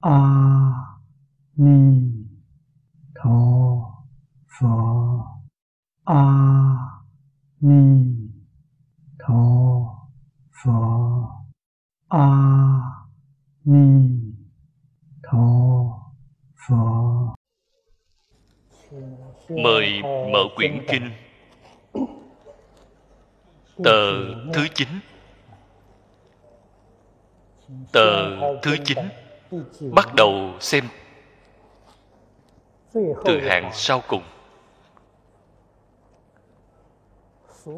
A-mi-đà-phật, A-mi-đà-phật, A-mi-đà-phật. Mời mở quyển kinh tờ thứ 9, tờ thứ 9 bắt đầu xem từ hạng sau cùng.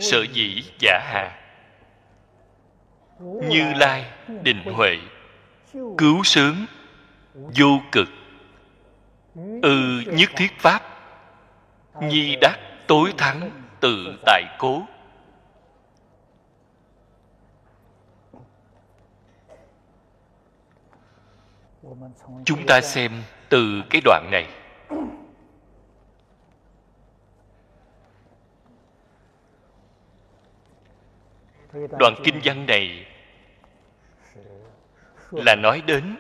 Sở dĩ giả hạ, Như Lai định huệ cứu sướng vô cực, nhất thiết pháp nhi đắc tối thắng tự tại cố. Chúng ta xem từ cái đoạn này. Đoạn kinh văn này là nói đến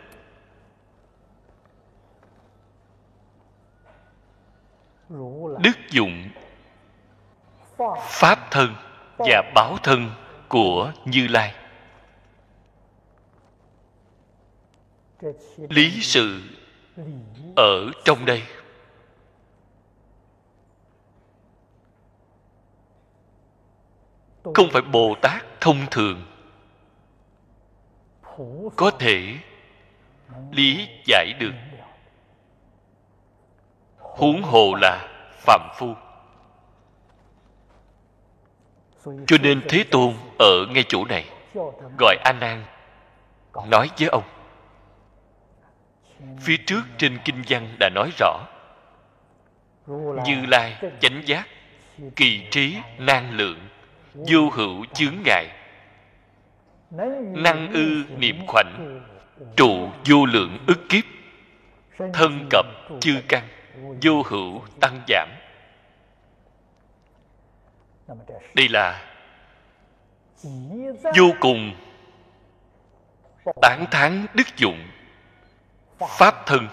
đức dụng pháp thân và báo thân của Như Lai. Lý sự ở trong đây không phải Bồ Tát thông thường có thể lý giải được, huống hồ là phàm phu. Cho nên Thế Tôn ở ngay chỗ này gọi A Nan nói với ông. Phía trước trên kinh văn đã nói rõ, Như Lai chánh giác, kỳ trí năng lượng, vô hữu chướng ngại, năng ư niệm khoảnh, trụ vô lượng ức kiếp, thân cập chư căn, vô hữu tăng giảm. Đây là vô cùng tán thán đức dụng pháp thân,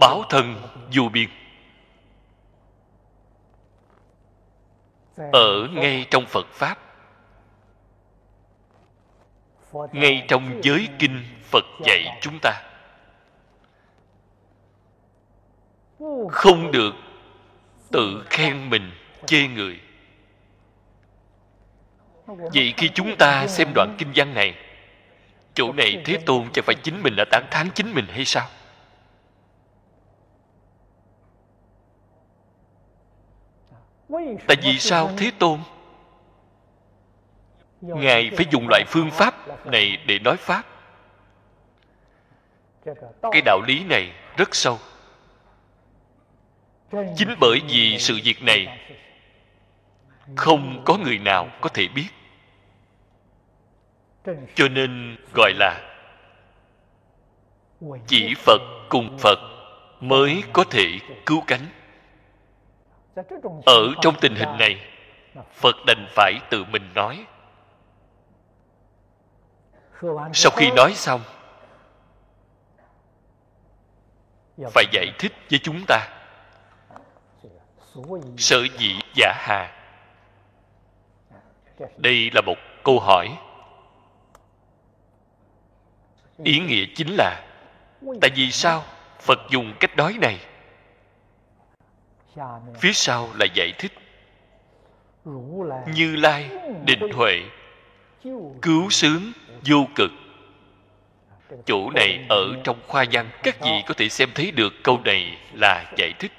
báo thân vô biên. Ở ngay trong Phật Pháp, ngay trong giới kinh Phật dạy chúng ta, không được tự khen mình, chê người. Vậy khi chúng ta xem đoạn kinh văn này, chỗ này Thế Tôn chẳng phải chính mình đã tán thán chính mình hay sao? Tại vì sao Thế Tôn Ngài phải dùng loại phương pháp này để nói Pháp? Cái đạo lý này rất sâu. Chính bởi vì sự việc này không có người nào có thể biết, cho nên gọi là chỉ Phật cùng Phật mới có thể cứu cánh. Ở trong tình hình này, Phật đành phải tự mình nói. Sau khi nói xong, phải giải thích với chúng ta sở dĩ giả hà. Đây là một câu hỏi. Ý nghĩa chính là tại vì sao Phật dùng cách nói này? Phía sau là giải thích. Như Lai định huệ cứu sướng vô cực. Chỗ này ở trong khoa văn, các vị có thể xem thấy được câu này là giải thích.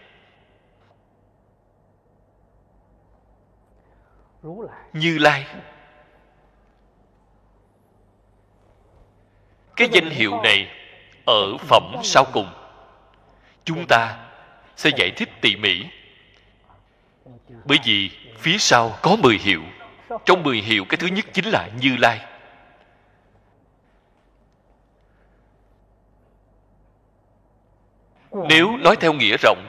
Như Lai, cái danh hiệu này ở phẩm sau cùng chúng ta sẽ giải thích tỉ mỉ, bởi vì phía sau có 10 hiệu. Trong 10 hiệu, cái thứ nhất chính là Như Lai. Nếu nói theo nghĩa rộng,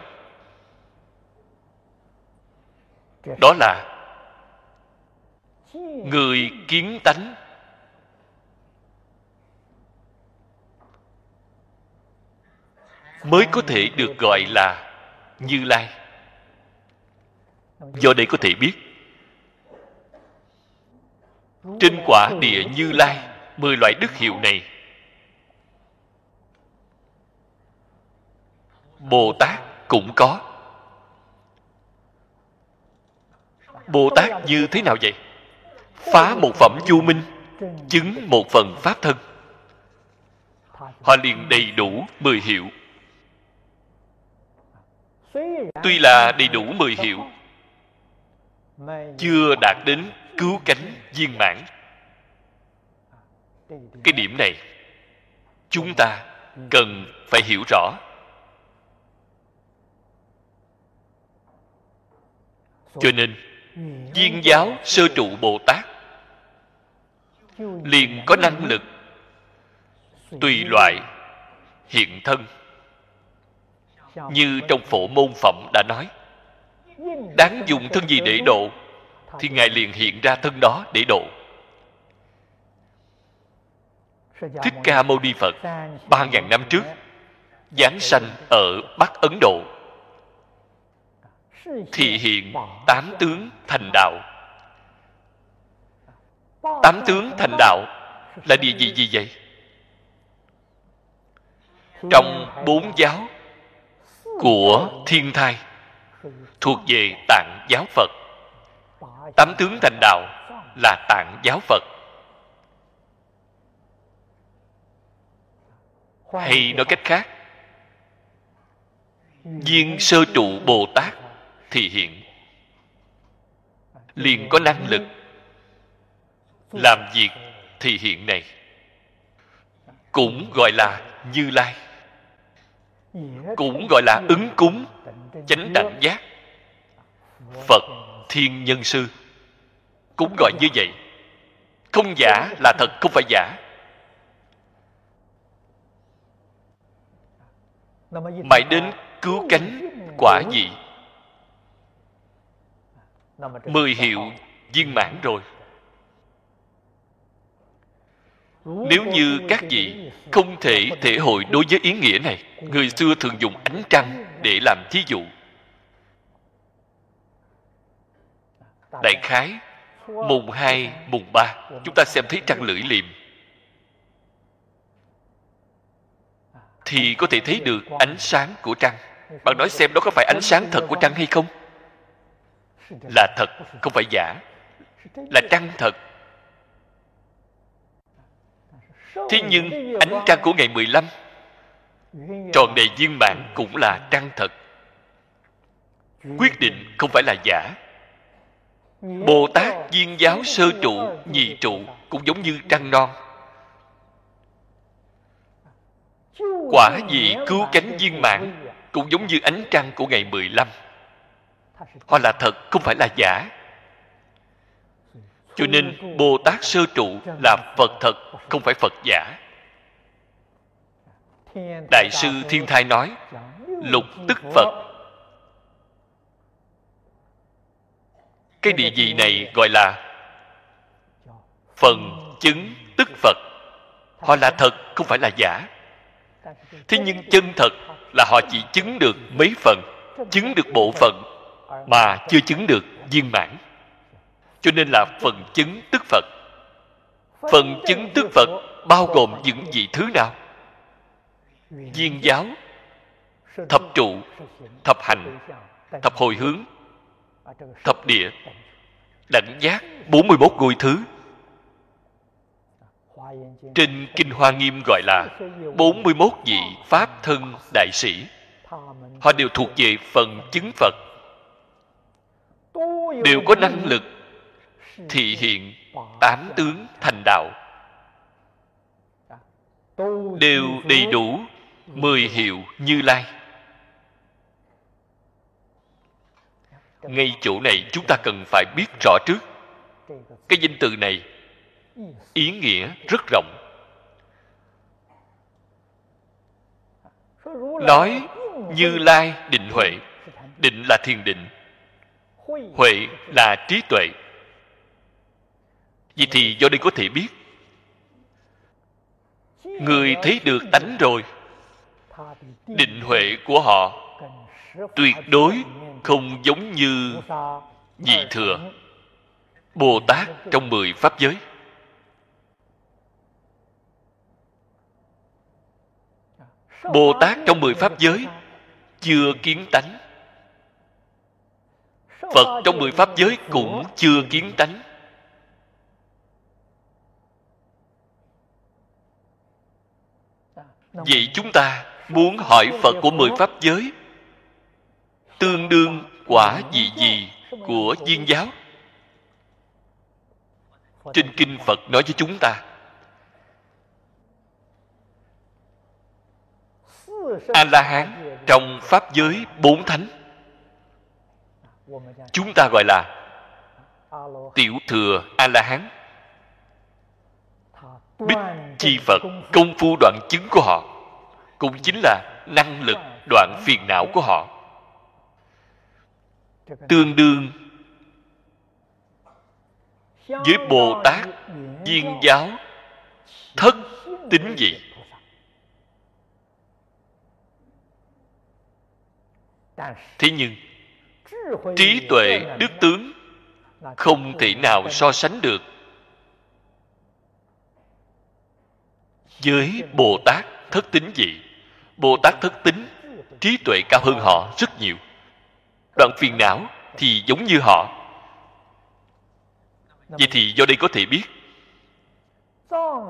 đó là người kiến tánh mới có thể được gọi là Như Lai. Do đây có thể biết, trên quả địa Như Lai 10 loại đức hiệu này, Bồ Tát cũng có. Bồ Tát như thế nào vậy? Phá một phẩm vô minh, chứng một phần pháp thân, họ liền đầy đủ 10 hiệu. Tuy là đầy đủ 10 hiệu, chưa đạt đến cứu cánh viên mãn. Cái điểm này chúng ta cần phải hiểu rõ. Cho nên Viên Giáo Sơ Trụ Bồ Tát liền có năng lực tùy loại hiện thân. Như trong Phổ Môn Phẩm đã nói, đáng dùng thân gì để độ thì Ngài liền hiện ra thân đó để độ. Thích Ca Mâu Ni Phật 3.000 năm trước giáng sanh ở Bắc Ấn Độ, thị hiện Tám Tướng Thành Đạo. Tám Tướng Thành Đạo là địa vị gì vậy? Trong 4 giáo của thiên thai thuộc về Tạng Giáo Phật. Tám Tướng Thành Đạo là Tạng Giáo Phật. Hay nói cách khác, Viên Sơ Trụ Bồ Tát thì hiện liền có năng lực làm việc thì hiện này, cũng gọi là Như Lai, cũng gọi là ứng cúng chánh đẳng giác Phật Thiên Nhân Sư, cũng gọi như vậy. Không giả là thật, không phải giả. Mãi đến cứu cánh quả vị, 10 hiệu viên mãn rồi. Nếu như các vị không thể thể hội đối với ý nghĩa này, người xưa thường dùng ánh trăng để làm thí dụ. Đại khái mùng 2, mùng 3 chúng ta xem thấy trăng lưỡi liềm thì có thể thấy được ánh sáng của trăng. Bạn nói xem đó có phải ánh sáng thật của trăng hay không? Là thật, không phải giả. Là trăng thật. Thế nhưng ánh trăng của ngày 15 tròn đầy viên mãn cũng là trăng thật. Quyết định không phải là giả. Bồ Tát Viên Giáo Sơ Trụ Nhị Trụ cũng giống như trăng non. Quả vị cứu cánh viên mãn cũng giống như ánh trăng của ngày 15. Họ là thật, không phải là giả. Cho nên Bồ Tát Sơ Trụ là Phật thật, không phải Phật giả. Đại sư Thiên Thai nói lục tức Phật. Cái địa vị này gọi là phần chứng tức Phật. Họ là thật, không phải là giả. Thế nhưng chân thật là họ chỉ chứng được mấy phần, chứng được bộ phận mà chưa chứng được viên mãn. Cho nên là phần chứng tức Phật. Phần chứng tức Phật bao gồm những gì thứ nào? Viên giáo, thập trụ, thập hành, thập hồi hướng, thập địa, đẳng giác, 41 ngôi thứ. Trên Kinh Hoa Nghiêm gọi là 41 vị Pháp Thân Đại Sĩ. Họ đều thuộc về phần chứng Phật, đều có năng lực thị hiện tám tướng thành đạo, đều đầy đủ 10 hiệu Như Lai. Ngay chỗ này chúng ta cần phải biết rõ trước. Cái danh từ này ý nghĩa rất rộng. Nói Như Lai định huệ. Định là thiền định, huệ là trí tuệ. Vậy thì do đây có thể biết, người thấy được tánh rồi Định huệ của họ tuyệt đối không giống như vị thừa Bồ Tát trong 10 Pháp giới. Bồ Tát trong 10 Pháp giới chưa kiến tánh. Phật trong 10 Pháp giới cũng chưa kiến tánh. Vậy chúng ta muốn hỏi Phật của 10 Pháp giới tương đương quả gì gì của Viên giáo? Trên Kinh Phật nói với chúng ta A La Hán trong Pháp giới 4 thánh, chúng ta gọi là Tiểu Thừa A La Hán. Bích chi Phật, công phu đoạn chứng của họ cũng chính là năng lực đoạn phiền não của họ, tương đương với Bồ Tát Viên giáo thất tín vị. Thế nhưng trí tuệ đức tướng không thể nào so sánh được với Bồ Tát thất tín vị. Bồ Tát thất tín trí tuệ cao hơn họ rất nhiều, đoạn phiền não thì giống như họ. Vậy thì do đây có thể biết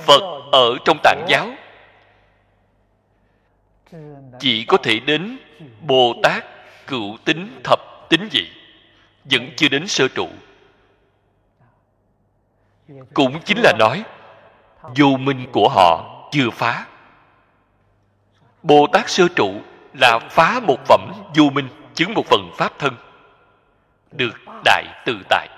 Phật ở trong Tạng giáo chỉ có thể đến Bồ Tát cửu tính thập tính vị, vẫn chưa đến sơ trụ. Cũng chính là nói vô minh của họ chưa phá. Bồ Tát sơ trụ là phá một phẩm vô minh, chứng một phần pháp thân, được đại tự tại.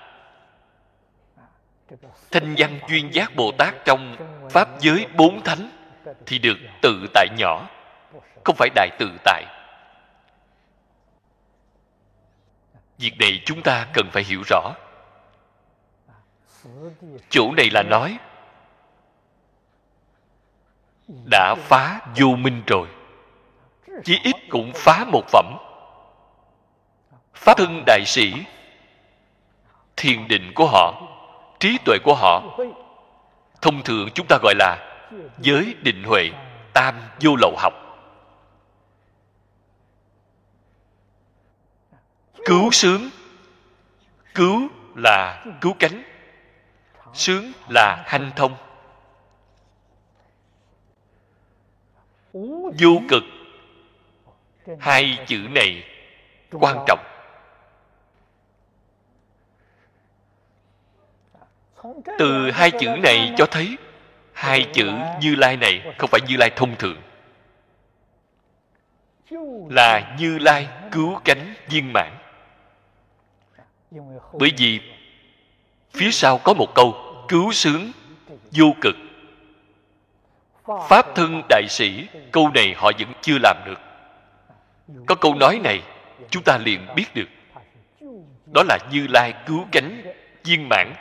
Thanh văn duyên giác Bồ Tát trong Pháp giới 4 thánh thì được tự tại nhỏ, không phải đại tự tại. Việc này chúng ta cần phải hiểu rõ. Chỗ này là nói đã phá vô minh rồi, chí ít cũng phá một phẩm. Pháp thân đại sĩ, thiền định của họ, trí tuệ của họ, thông thường chúng ta gọi là giới định huệ, tam vô lậu học. Cứu sướng, cứu là cứu cánh, sướng là hanh thông. Vô cực, hai chữ này quan trọng. Từ hai chữ này cho thấy hai chữ Như Lai này không phải Như Lai thông thường, là Như Lai cứu cánh viên mãn. Bởi vì phía sau có một câu cứu sướng vô cực, Pháp thân đại sĩ, câu này họ vẫn chưa làm được. Có câu nói này chúng ta liền biết được đó là Như Lai cứu cánh viên mãn,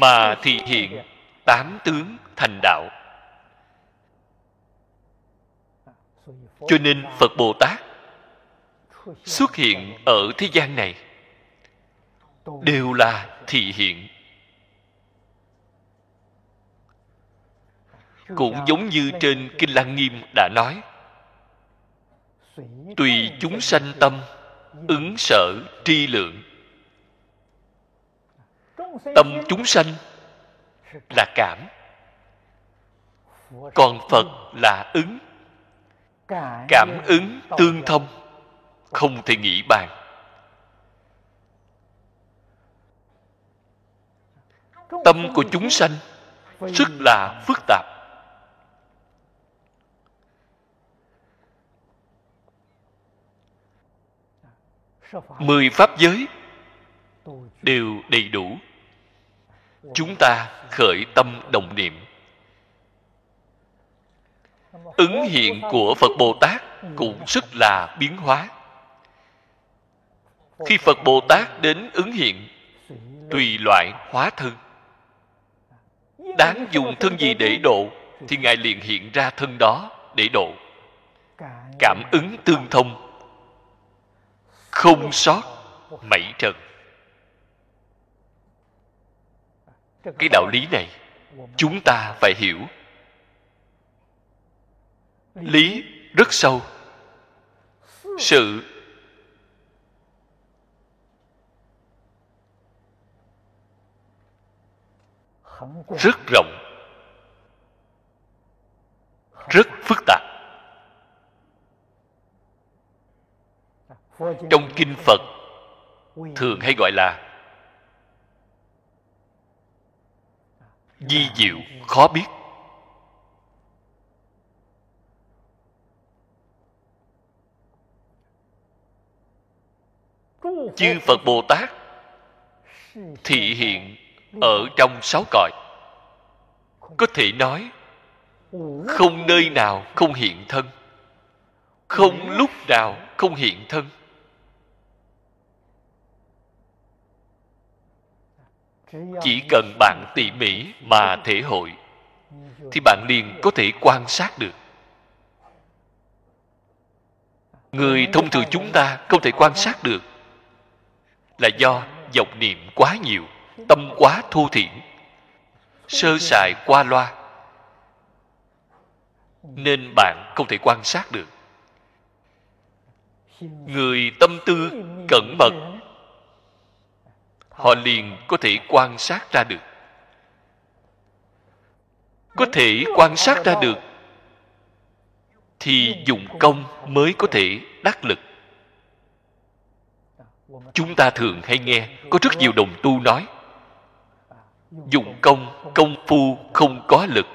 mà thị hiện tám tướng thành đạo. Cho nên Phật Bồ Tát xuất hiện ở thế gian này đều là thị hiện, cũng giống như trên Kinh Lăng Nghiêm đã nói, tùy chúng sanh tâm ứng sở tri lượng. Tâm chúng sanh là cảm, còn Phật là ứng. Cảm ứng tương thông, không thể nghĩ bàn. Tâm của chúng sanh rất là phức tạp. Mười Pháp giới đều đầy đủ. Chúng ta khởi tâm đồng niệm, ứng hiện của Phật Bồ Tát cũng rất là biến hóa. Khi Phật Bồ Tát đến ứng hiện, tùy loại hóa thân, đáng dùng thân gì để độ, thì Ngài liền hiện ra thân đó để độ. Cảm ứng tương thông, không sót mảy trần. Cái đạo lý này chúng ta phải hiểu. Lý rất sâu. Sự rất rộng, rất phức tạp. Trong kinh Phật thường hay gọi là di diệu khó biết. Chư Phật Bồ Tát thị hiện ở trong sáu cõi, có thể nói không nơi nào không hiện thân, không lúc nào không hiện thân. Chỉ cần bạn tỉ mỉ mà thể hội, thì bạn liền có thể quan sát được. Người thông thường chúng ta không thể quan sát được là do vọng niệm quá nhiều, tâm quá thô thiển, sơ sài qua loa, nên bạn không thể quan sát được. Người tâm tư cẩn mật, họ liền có thể quan sát ra được. Có thể quan sát ra được thì dụng công mới có thể đắc lực. Chúng ta thường hay nghe có rất nhiều đồng tu nói dụng công, công phu không có lực.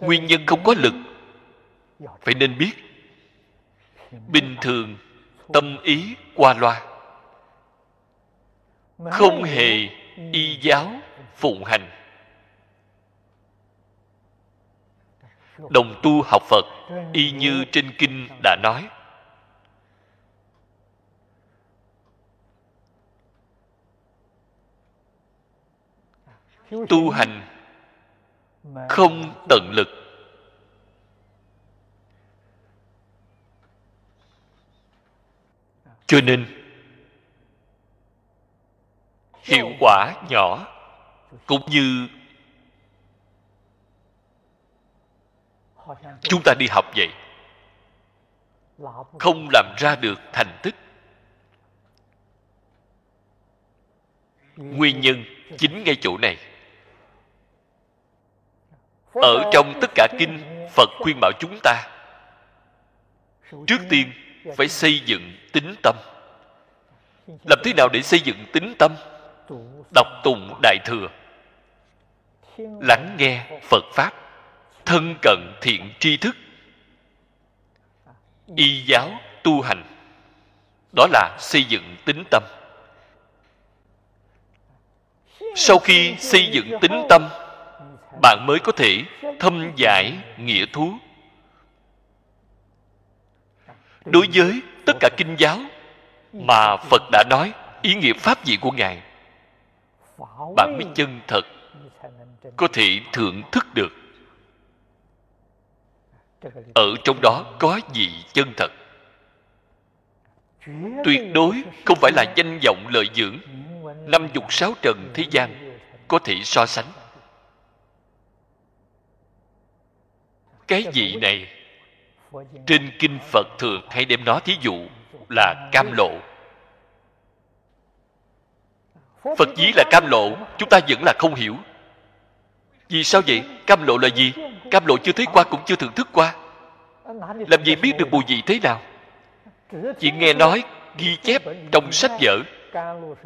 Nguyên nhân không có lực phải nên biết. Bình thường tâm ý qua loa, không hề y giáo phụng hành. Đồng tu học Phật y như trên kinh đã nói, tu hành không tận lực. Cho nên hiệu quả nhỏ, cũng như chúng ta đi học vậy, không làm ra được thành tích. Nguyên nhân chính ngay chỗ này. Ở trong tất cả kinh, Phật khuyên bảo chúng ta trước tiên phải xây dựng tín tâm. Làm thế nào để xây dựng tín tâm? Đọc tụng Đại Thừa, lắng nghe Phật Pháp, thân cận thiện tri thức, y giáo tu hành. Đó là xây dựng tín tâm. Sau khi xây dựng tín tâm, bạn mới có thể thâm giải nghĩa thú. Đối với tất cả kinh giáo mà Phật đã nói ý nghĩa pháp gì của Ngài, bạn mới chân thật có thể thưởng thức được. Ở trong đó có gì chân thật? Tuyệt đối không phải là danh vọng lợi dưỡng, năm dục sáu trần thế gian có thể so sánh. Cái vị này trên kinh Phật thường hay đem nó thí dụ là cam lộ. Phật dí là cam lộ, chúng ta vẫn là không hiểu. Vì sao vậy? Cam lộ là gì? Cam lộ chưa thấy qua, cũng chưa thưởng thức qua, làm gì biết được mùi vị thế nào? Chỉ nghe nói, ghi chép trong sách vở.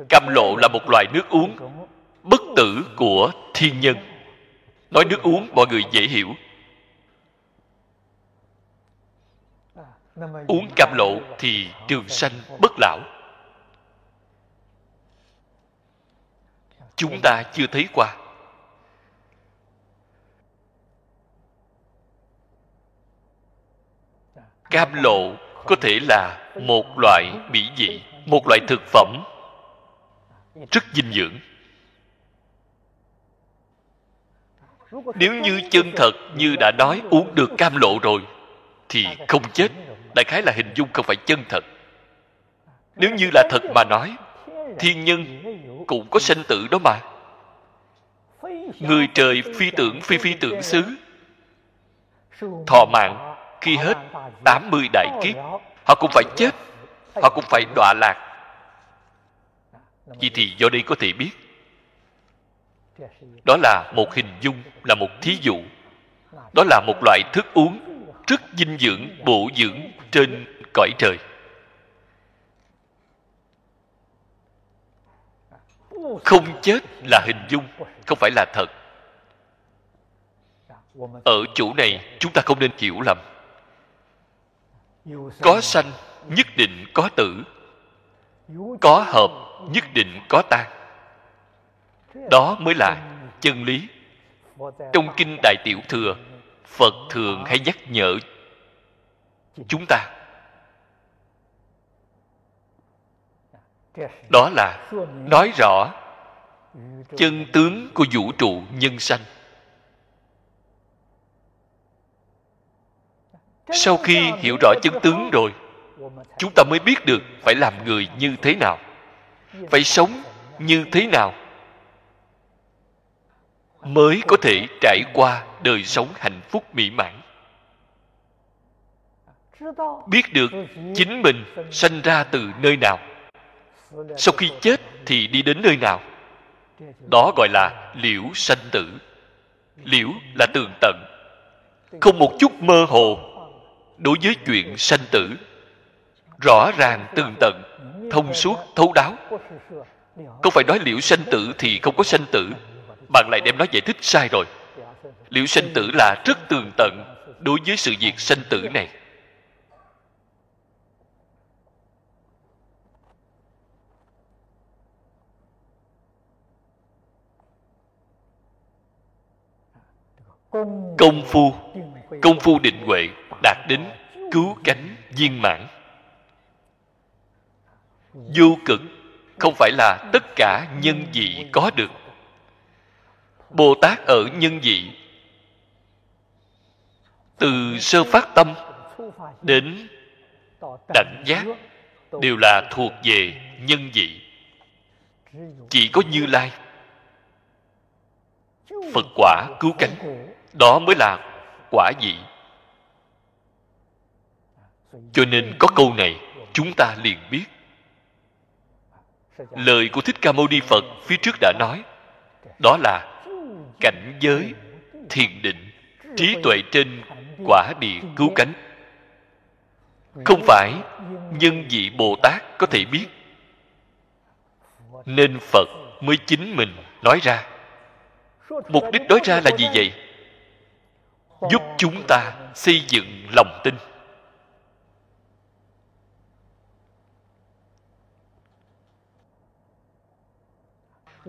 Cam lộ là một loại nước uống bất tử của thiên nhân. Nói nước uống mọi người dễ hiểu. Uống cam lộ thì trường sanh bất lão. Chúng ta chưa thấy qua. Cam lộ có thể là một loại mỹ vị, một loại thực phẩm rất dinh dưỡng. Nếu như chân thật như đã nói uống được cam lộ rồi thì không chết, đại khái là hình dung không phải chân thật. Nếu như là thật mà nói, thiên nhân cũng có sanh tử đó mà. Người trời phi tưởng phi phi tưởng xứ, thọ mạng khi hết 80 đại kiếp, họ cũng phải chết, họ cũng phải đọa lạc. Vậy thì do đây có thể biết, đó là một hình dung, là một thí dụ. Đó là một loại thức uống rất dinh dưỡng, bổ dưỡng trên cõi trời. Không chết là hình dung, không phải là thật. Ở chỗ này chúng ta không nên hiểu lầm. Có sanh nhất định có tử, có hợp nhất định có tan. Đó mới là chân lý. Trong Kinh Đại Tiểu Thừa, Phật thường hay nhắc nhở chúng ta. Đó là nói rõ chân tướng của vũ trụ nhân sanh. Sau khi hiểu rõ chân tướng rồi, chúng ta mới biết được phải làm người như thế nào, phải sống như thế nào mới có thể trải qua đời sống hạnh phúc mỹ mãn. Biết được chính mình sanh ra từ nơi nào, sau khi chết thì đi đến nơi nào, đó gọi là liễu sanh tử. Liễu là tường tận, không một chút mơ hồ đối với chuyện sanh tử, rõ ràng tường tận, thông suốt, thấu đáo. Không phải nói liễu sanh tử thì không có sanh tử, bạn lại đem nó giải thích sai rồi. Liễu sanh tử là rất tường tận đối với sự việc sanh tử này. Công phu định huệ đạt đến cứu cánh viên mãn. Vô cực không phải là tất cả nhân vị có được. Bồ Tát ở nhân vị, từ sơ phát tâm đến đẳng giác đều là thuộc về nhân vị. Chỉ có Như Lai Phật quả cứu cánh, đó mới là quả vị. Cho nên có câu này chúng ta liền biết. Lời của Thích Ca Mâu Ni Phật phía trước đã nói, đó là cảnh giới, thiền định, trí tuệ trên quả địa cứu cánh. Không phải nhân vị Bồ Tát có thể biết, nên Phật mới chính mình nói ra. Mục đích nói ra là gì vậy? Giúp chúng ta xây dựng lòng tin.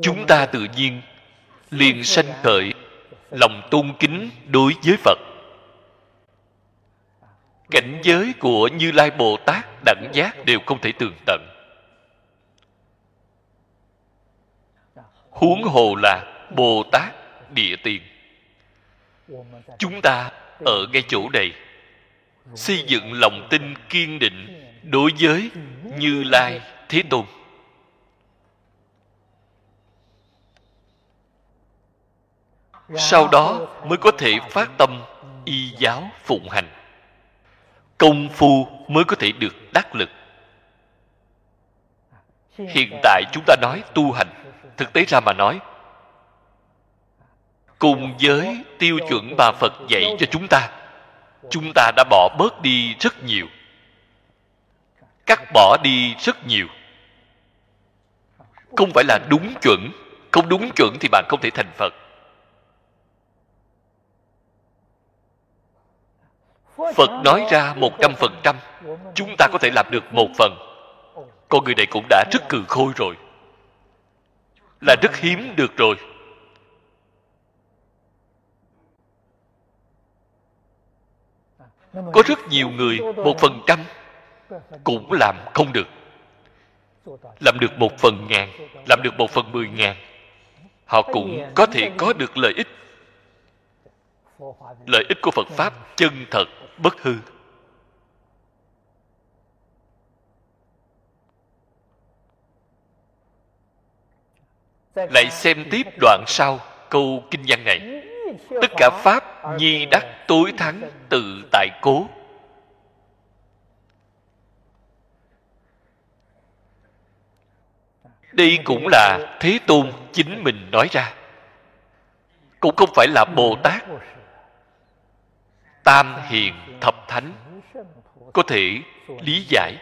Chúng ta tự nhiên liền sanh khởi lòng tôn kính đối với Phật. Cảnh giới của Như Lai Bồ Tát, đẳng giác đều không thể tường tận, huống hồ là Bồ Tát địa tiền. Chúng ta ở ngay chỗ này xây dựng lòng tin kiên định đối với Như Lai Thế Tôn. Sau đó mới có thể phát tâm y giáo phụng hành, công phu mới có thể được đắc lực. Hiện tại chúng ta nói tu hành, thực tế ra mà nói, cùng với tiêu chuẩn mà Phật dạy cho chúng ta đã bỏ bớt đi rất nhiều, cắt bỏ đi rất nhiều. Không phải là đúng chuẩn, không đúng chuẩn thì bạn không thể thành Phật. Phật nói ra 100%, chúng ta có thể làm được 1 phần. Con người này cũng đã rất cừ khôi rồi, là rất hiếm được rồi. Có rất nhiều người 1% cũng làm không được. làm được 1 phần ngàn, làm được 1 phần 10.000, họ cũng có thể có được lợi ích. Lợi ích của Phật Pháp chân thật, bất hư. Lại xem tiếp đoạn sau câu kinh văn này: tất cả pháp nhi đắc tối thắng, tự tại cố. Đây cũng là Thế Tôn chính mình nói ra, cũng không phải là Bồ Tát, Tam Hiền Thập Thánh có thể lý giải.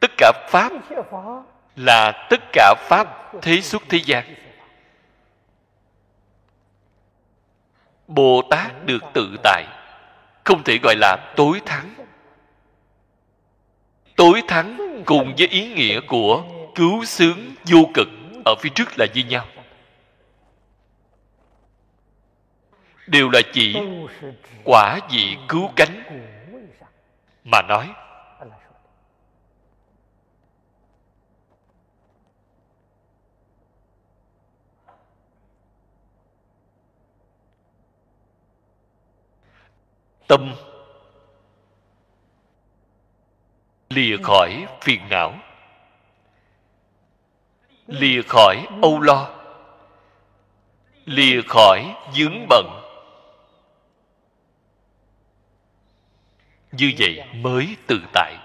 Tất cả pháp là tất cả pháp thế xuất thế gian. Bồ Tát được tự tại, không thể gọi là tối thắng. Tối thắng cùng với ý nghĩa của cứu xướng vô cực ở phía trước là như nhau, đều là chỉ quả vị cứu cánh mà nói. Tâm lìa khỏi phiền não, lìa khỏi âu lo, lìa khỏi vướng bận, như vậy mới tự tại.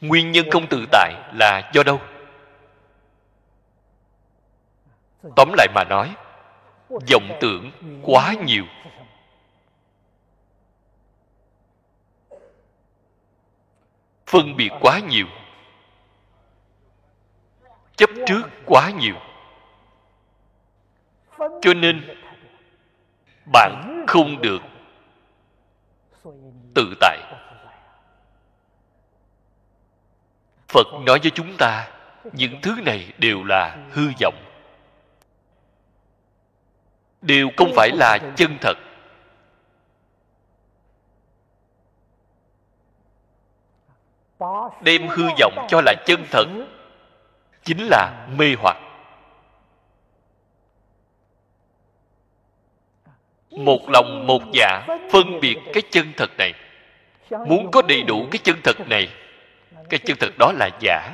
Nguyên nhân không tự tại là do đâu? Tóm lại mà nói, vọng tưởng quá nhiều. Phân biệt quá nhiều. Chấp trước quá nhiều. Cho nên bạn không được tự tại. Phật nói với chúng ta, những thứ này đều là hư vọng, đều không phải là chân thật. Đem hư vọng cho là chân thật chính là mê hoặc. Một lòng một dạ phân biệt cái chân thật này, muốn có đầy đủ cái chân thật này, cái chân thật đó là giả,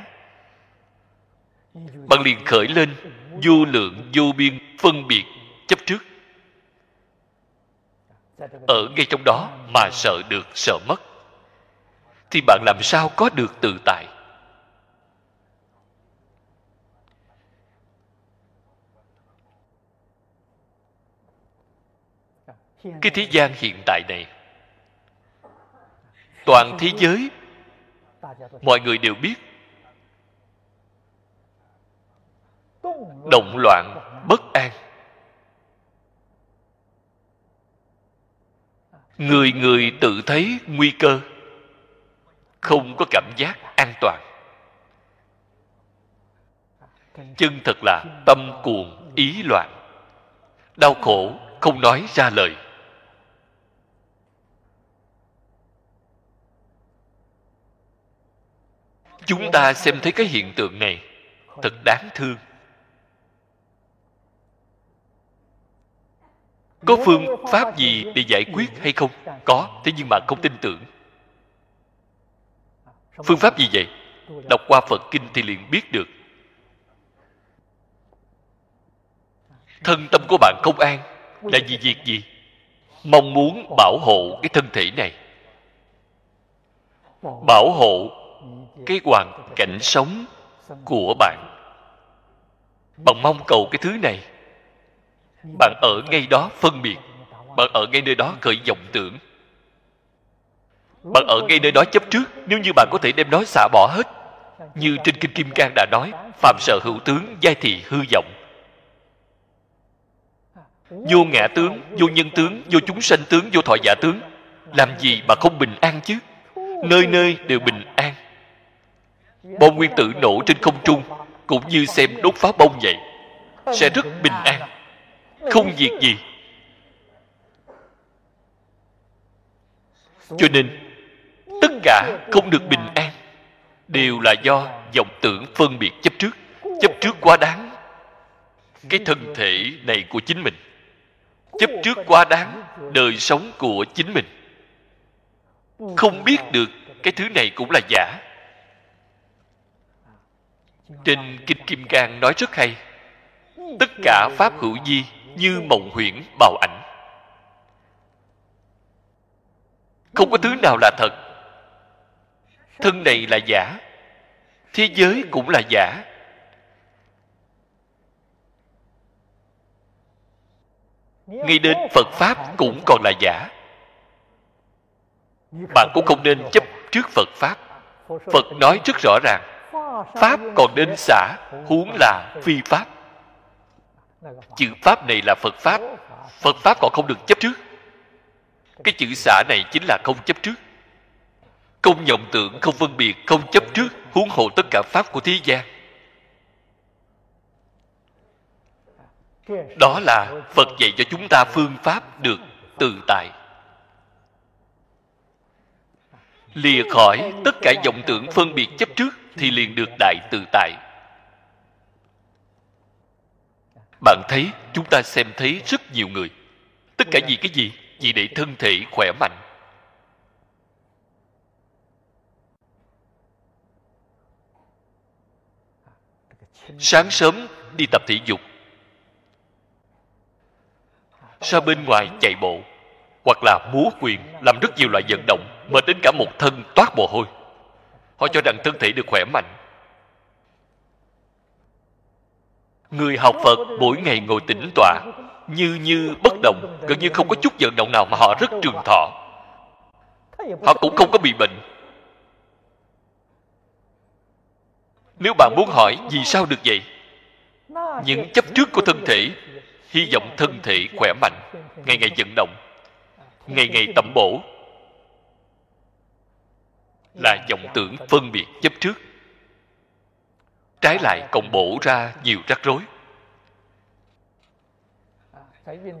bạn liền khởi lên vô lượng vô biên phân biệt chấp trước, ở ngay trong đó mà sợ được sợ mất, thì bạn làm sao có được tự tại? Cái thế gian hiện tại này, toàn thế giới mọi người đều biết động loạn bất an, người người tự thấy nguy cơ, không có cảm giác an toàn. Chân thật là tâm cuồng ý loạn, đau khổ không nói ra lời. Chúng ta xem thấy cái hiện tượng này thật đáng thương. Có phương pháp gì để giải quyết hay không? Có, thế nhưng mà không tin tưởng. Phương pháp gì vậy? Đọc qua Phật Kinh thì liền biết được. Thân tâm của bạn không an là vì việc gì? Mong muốn bảo hộ cái thân thể này, bảo hộ cái hoàn cảnh sống của bạn. Bạn mong cầu cái thứ này, bạn ở ngay đó phân biệt, bạn ở ngay nơi đó khởi vọng tưởng, bạn ở ngay nơi đó chấp trước. Nếu như bạn có thể đem nó xả bỏ hết, như trên Kinh Kim Cang đã nói, phàm sở hữu tướng giai thị hư vọng, vô ngã tướng, vô nhân tướng, vô chúng sanh tướng, vô thọ giả tướng. Làm gì mà không bình an chứ? Nơi nơi đều bình an. Bom nguyên tử nổ trên không trung cũng như xem đốt phá bông vậy, sẽ rất bình an, không việc gì. Cho nên tất cả không được bình an đều là do vọng tưởng phân biệt chấp trước. Chấp trước quá đáng cái thân thể này của chính mình, chấp trước quá đáng đời sống của chính mình. Không biết được cái thứ này cũng là giả. Trên Kinh Kim Cang nói rất hay: tất cả pháp hữu vi như mộng huyễn bào ảnh. Không có thứ nào là thật. Thân này là giả, thế giới cũng là giả. Ngay đến Phật Pháp cũng còn là giả. Bạn cũng không nên chấp trước Phật Pháp. Phật nói rất rõ ràng, Pháp còn đến xả, huống là phi Pháp. Chữ Pháp này là Phật Pháp. Phật Pháp còn không được chấp trước, cái chữ xả này chính là không chấp trước. Không vọng tưởng, không phân biệt, không chấp trước, huống hồ tất cả Pháp của thế gian. Đó là Phật dạy cho chúng ta phương pháp được tự tại, lìa khỏi tất cả vọng tưởng phân biệt chấp trước thì liền được đại tự tại. Bạn thấy, chúng ta xem thấy rất nhiều người, tất cả vì cái gì? Vì để thân thể khỏe mạnh. Sáng sớm đi tập thể dục, ra bên ngoài chạy bộ, hoặc là múa quyền, làm rất nhiều loại vận động, mệt đến cả một thân toát mồ hôi. Họ cho rằng thân thể được khỏe mạnh. Người học Phật mỗi ngày ngồi tĩnh tọa, như bất động, gần như không có chút vận động nào mà họ rất trường thọ. Họ cũng không có bị bệnh. Nếu bạn muốn hỏi vì sao được vậy, những chấp trước của thân thể, hy vọng thân thể khỏe mạnh, ngày ngày vận động, ngày ngày tẩm bổ, là vọng tưởng phân biệt chấp trước. Trái lại còn bổ ra nhiều rắc rối.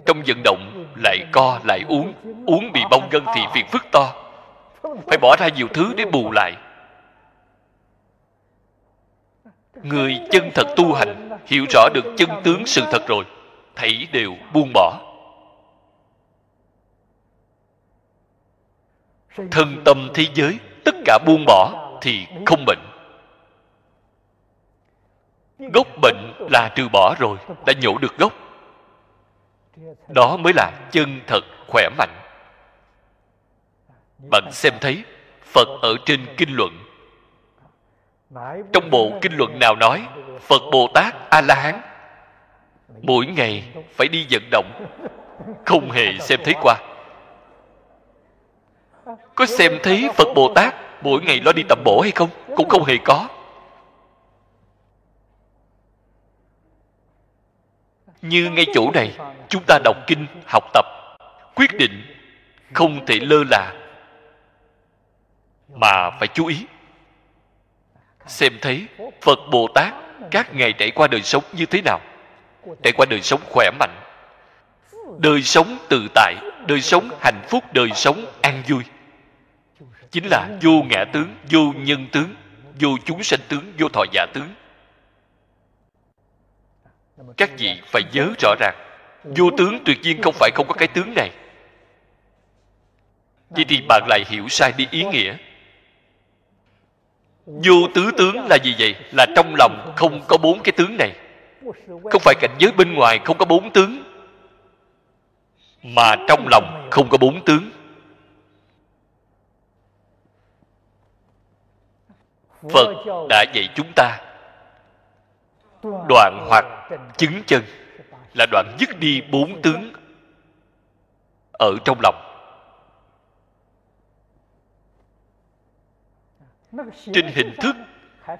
Trong vận động lại co lại uống, uống bị bong gân thì phiền phức to, phải bỏ ra nhiều thứ để bù lại. Người chân thật tu hành, hiểu rõ được chân tướng sự thật rồi, thảy đều buông bỏ. Thân tâm thế giới tất cả buông bỏ thì không bệnh. Gốc bệnh là trừ bỏ rồi, đã nhổ được gốc. Đó mới là chân thật khỏe mạnh. Bạn xem thấy Phật ở trên kinh luận, trong bộ kinh luận nào nói Phật Bồ Tát A La Hán mỗi ngày phải đi vận động? Không hề xem thấy qua. Có xem thấy Phật Bồ Tát mỗi ngày lo đi tẩm bổ hay không? Cũng không hề có. Như ngay chỗ này, chúng ta đọc kinh, học tập, quyết định không thể lơ là, mà phải chú ý. Xem thấy Phật Bồ Tát các ngày trải qua đời sống như thế nào, trải qua đời sống khỏe mạnh, đời sống tự tại, đời sống hạnh phúc, đời sống an vui. Chính là vô ngã tướng, vô nhân tướng, vô chúng sanh tướng, vô thọ giả tướng. Các vị phải nhớ rõ ràng, vô tướng tuyệt nhiên không phải không có cái tướng này. Vậy thì bạn lại hiểu sai đi ý nghĩa. Vô tứ tướng là gì vậy? Là trong lòng không có bốn cái tướng này. Không phải cảnh giới bên ngoài không có bốn tướng, mà trong lòng không có bốn tướng. Phật đã dạy chúng ta đoạn hoặc chứng chân, là đoạn dứt đi bốn tướng ở trong lòng. Trên hình thức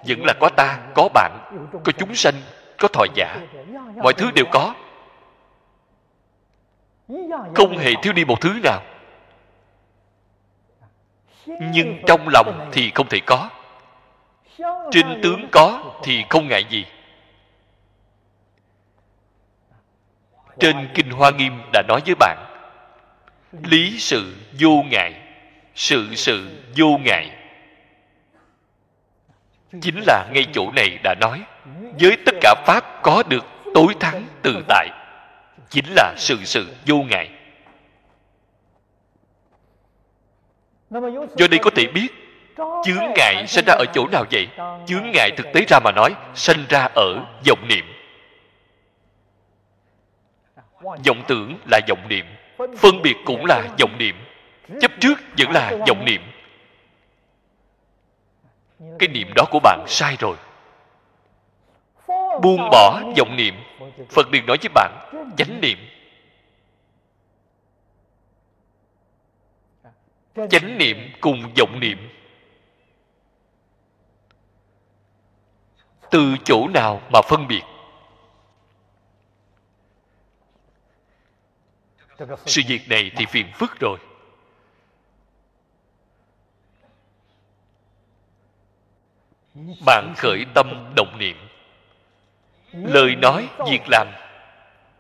vẫn là có ta, có bạn, có chúng sanh, có thọ giả, mọi thứ đều có, không hề thiếu đi một thứ nào. Nhưng trong lòng thì không thể có. Trên tướng có thì không ngại gì. Trên Kinh Hoa Nghiêm đã nói với bạn, lý sự vô ngại, sự sự vô ngại, chính là ngay chỗ này đã nói với tất cả pháp có được tối thắng tự tại, chính là sự sự vô ngại. Do đây có thể biết chướng ngại sinh ra ở chỗ nào vậy? Chướng ngại thực tế ra mà nói sinh ra ở vọng niệm. Vọng tưởng là vọng niệm, phân biệt cũng là vọng niệm, chấp trước vẫn là vọng niệm. Cái niệm đó của bạn sai rồi. Buông bỏ vọng niệm, Phật liền nói với bạn chánh niệm. Chánh niệm cùng vọng niệm từ chỗ nào mà phân biệt? Sự việc này thì phiền phức rồi. Bạn khởi tâm động niệm, lời nói, việc làm,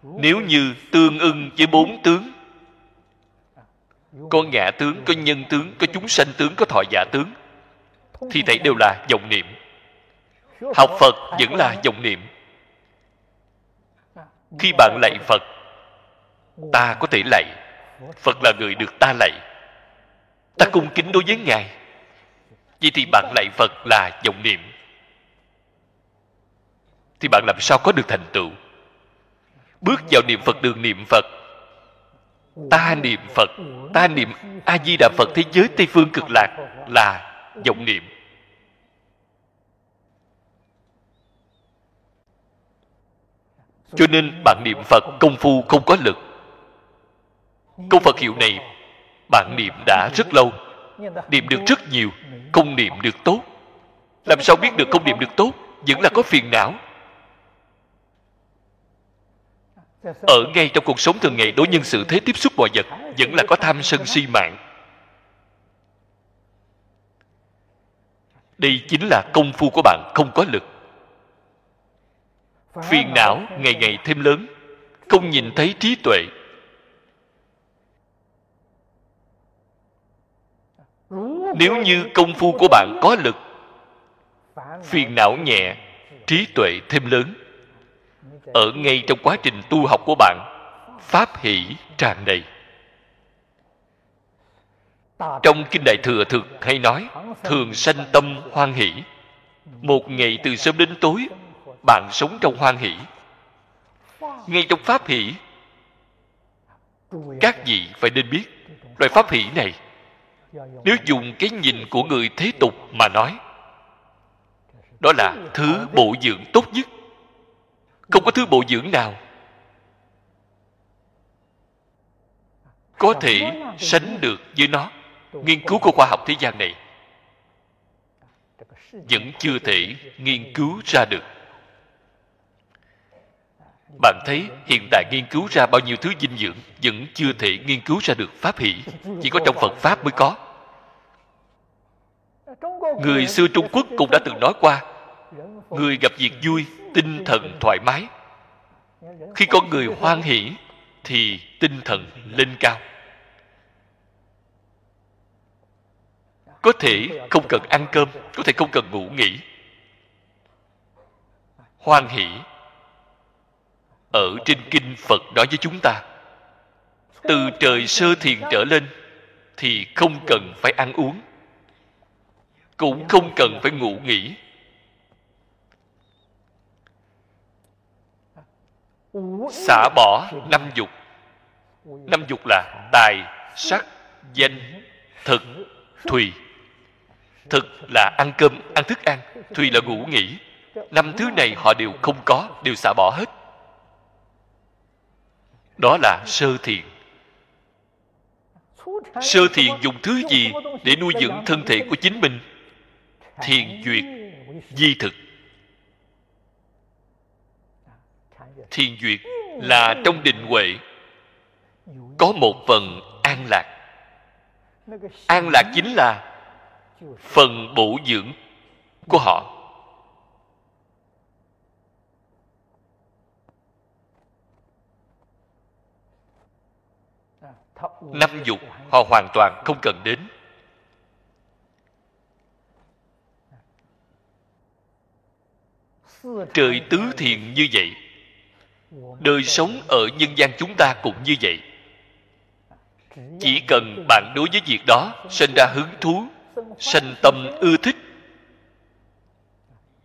nếu như tương ưng với bốn tướng, có ngã tướng, có nhân tướng, có chúng sanh tướng, có thọ giả tướng, thì thảy đều là vọng niệm. Học Phật vẫn là vọng niệm. Khi bạn lạy Phật, ta có thể lạy, Phật là người được ta lạy, ta cung kính đối với Ngài, vậy thì bạn lạy Phật là vọng niệm, thì bạn làm sao có được thành tựu? Bước vào niệm Phật đường niệm Phật, ta niệm Phật, ta niệm A-di-đà Phật thế giới Tây Phương Cực Lạc là vọng niệm. Cho nên bạn niệm Phật công phu không có lực. Câu Phật hiệu này bạn niệm đã rất lâu, niệm được rất nhiều, không niệm được tốt. Làm sao biết được không niệm được tốt? Vẫn là có phiền não. Ở ngay trong cuộc sống thường ngày, đối nhân xử thế, tiếp xúc mọi vật, vẫn là có tham sân si mạng. Đây chính là công phu của bạn không có lực. Phiền não ngày ngày thêm lớn, không nhìn thấy trí tuệ. Nếu như công phu của bạn có lực, phiền não nhẹ, trí tuệ thêm lớn. Ở ngay trong quá trình tu học của bạn, pháp hỷ tràn đầy. Trong Kinh Đại Thừa thực hay nói, thường sanh tâm hoan hỷ. Một ngày từ sớm đến tối, bạn sống trong hoan hỷ. Ngay trong pháp hỷ, các vị phải nên biết, loại pháp hỷ này, nếu dùng cái nhìn của người thế tục mà nói, đó là thứ bổ dưỡng tốt nhất. Không có thứ bổ dưỡng nào có thể sánh được với nó. Nghiên cứu của khoa học thế gian này vẫn chưa thể nghiên cứu ra được. Bạn thấy hiện tại nghiên cứu ra bao nhiêu thứ dinh dưỡng vẫn chưa thể nghiên cứu ra được pháp hỷ. Chỉ có trong Phật Pháp mới có. Người xưa Trung Quốc cũng đã từng nói qua, người gặp việc vui, tinh thần thoải mái. Khi con người hoan hỷ thì tinh thần lên cao. Có thể không cần ăn cơm, có thể không cần ngủ nghỉ. Hoan hỷ. Ở trên Kinh Phật nói với chúng ta, từ trời sơ thiền trở lên thì không cần phải ăn uống, cũng không cần phải ngủ nghỉ. Xả bỏ năm dục. Năm dục là tài, sắc, danh, thực, thùy. Thực là ăn cơm, ăn thức ăn, thùy là ngủ nghỉ. Năm thứ này họ đều không có, đều xả bỏ hết. Đó là sơ thiền. Sơ thiền dùng thứ gì để nuôi dưỡng thân thể của chính mình? Thiền duyệt di thực. Thiền duyệt là trong định huệ có một phần an lạc. An lạc chính là phần bổ dưỡng của họ. Năm dục họ hoàn toàn không cần đến. Trời tứ thiện như vậy, đời sống ở nhân gian chúng ta cũng như vậy. Chỉ cần bạn đối với việc đó sinh ra hứng thú, sanh tâm ưa thích,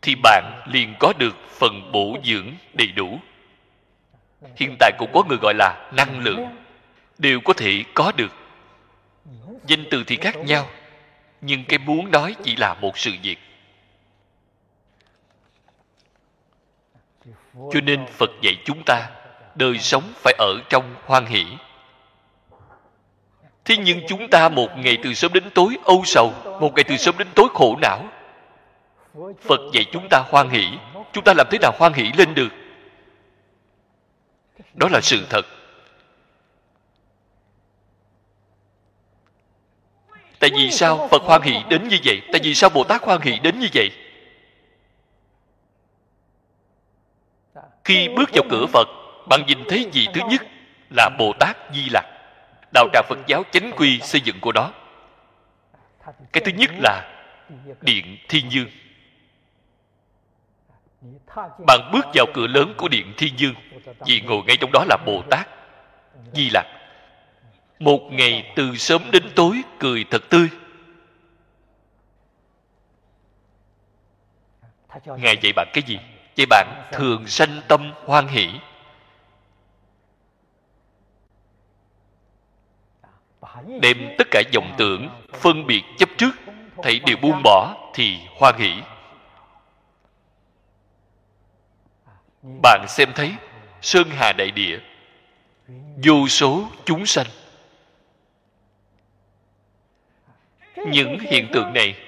thì bạn liền có được phần bổ dưỡng đầy đủ. Hiện tại cũng có người gọi là năng lượng, đều có thể có được. Danh từ thì khác nhau, nhưng cái muốn nói chỉ là một sự việc. Cho nên Phật dạy chúng ta đời sống phải ở trong hoan hỷ. Thế nhưng chúng ta một ngày từ sớm đến tối âu sầu, một ngày từ sớm đến tối khổ não. Phật dạy chúng ta hoan hỷ, chúng ta làm thế nào hoan hỷ lên được? Đó là sự thật. Tại vì sao Phật hoan hỷ đến như vậy? Tại vì sao Bồ Tát hoan hỷ đến như vậy? Khi bước vào cửa Phật, bạn nhìn thấy gì thứ nhất? Là Bồ Tát Di Lặc, đạo tràng Phật giáo chánh quy xây dựng của đó. Cái thứ nhất là Điện Thiên Dương. Bạn bước vào cửa lớn của Điện Thiên Dương, vì ngồi ngay trong đó là Bồ Tát Di Lặc. Một ngày từ sớm đến tối cười thật tươi. Ngài dạy bạn cái gì? Vậy bạn thường sanh tâm hoan hỷ, đem tất cả vọng tưởng, phân biệt chấp trước thảy đều buông bỏ thì hoan hỷ. Bạn xem thấy sơn hà đại địa, vô số chúng sanh. Những hiện tượng này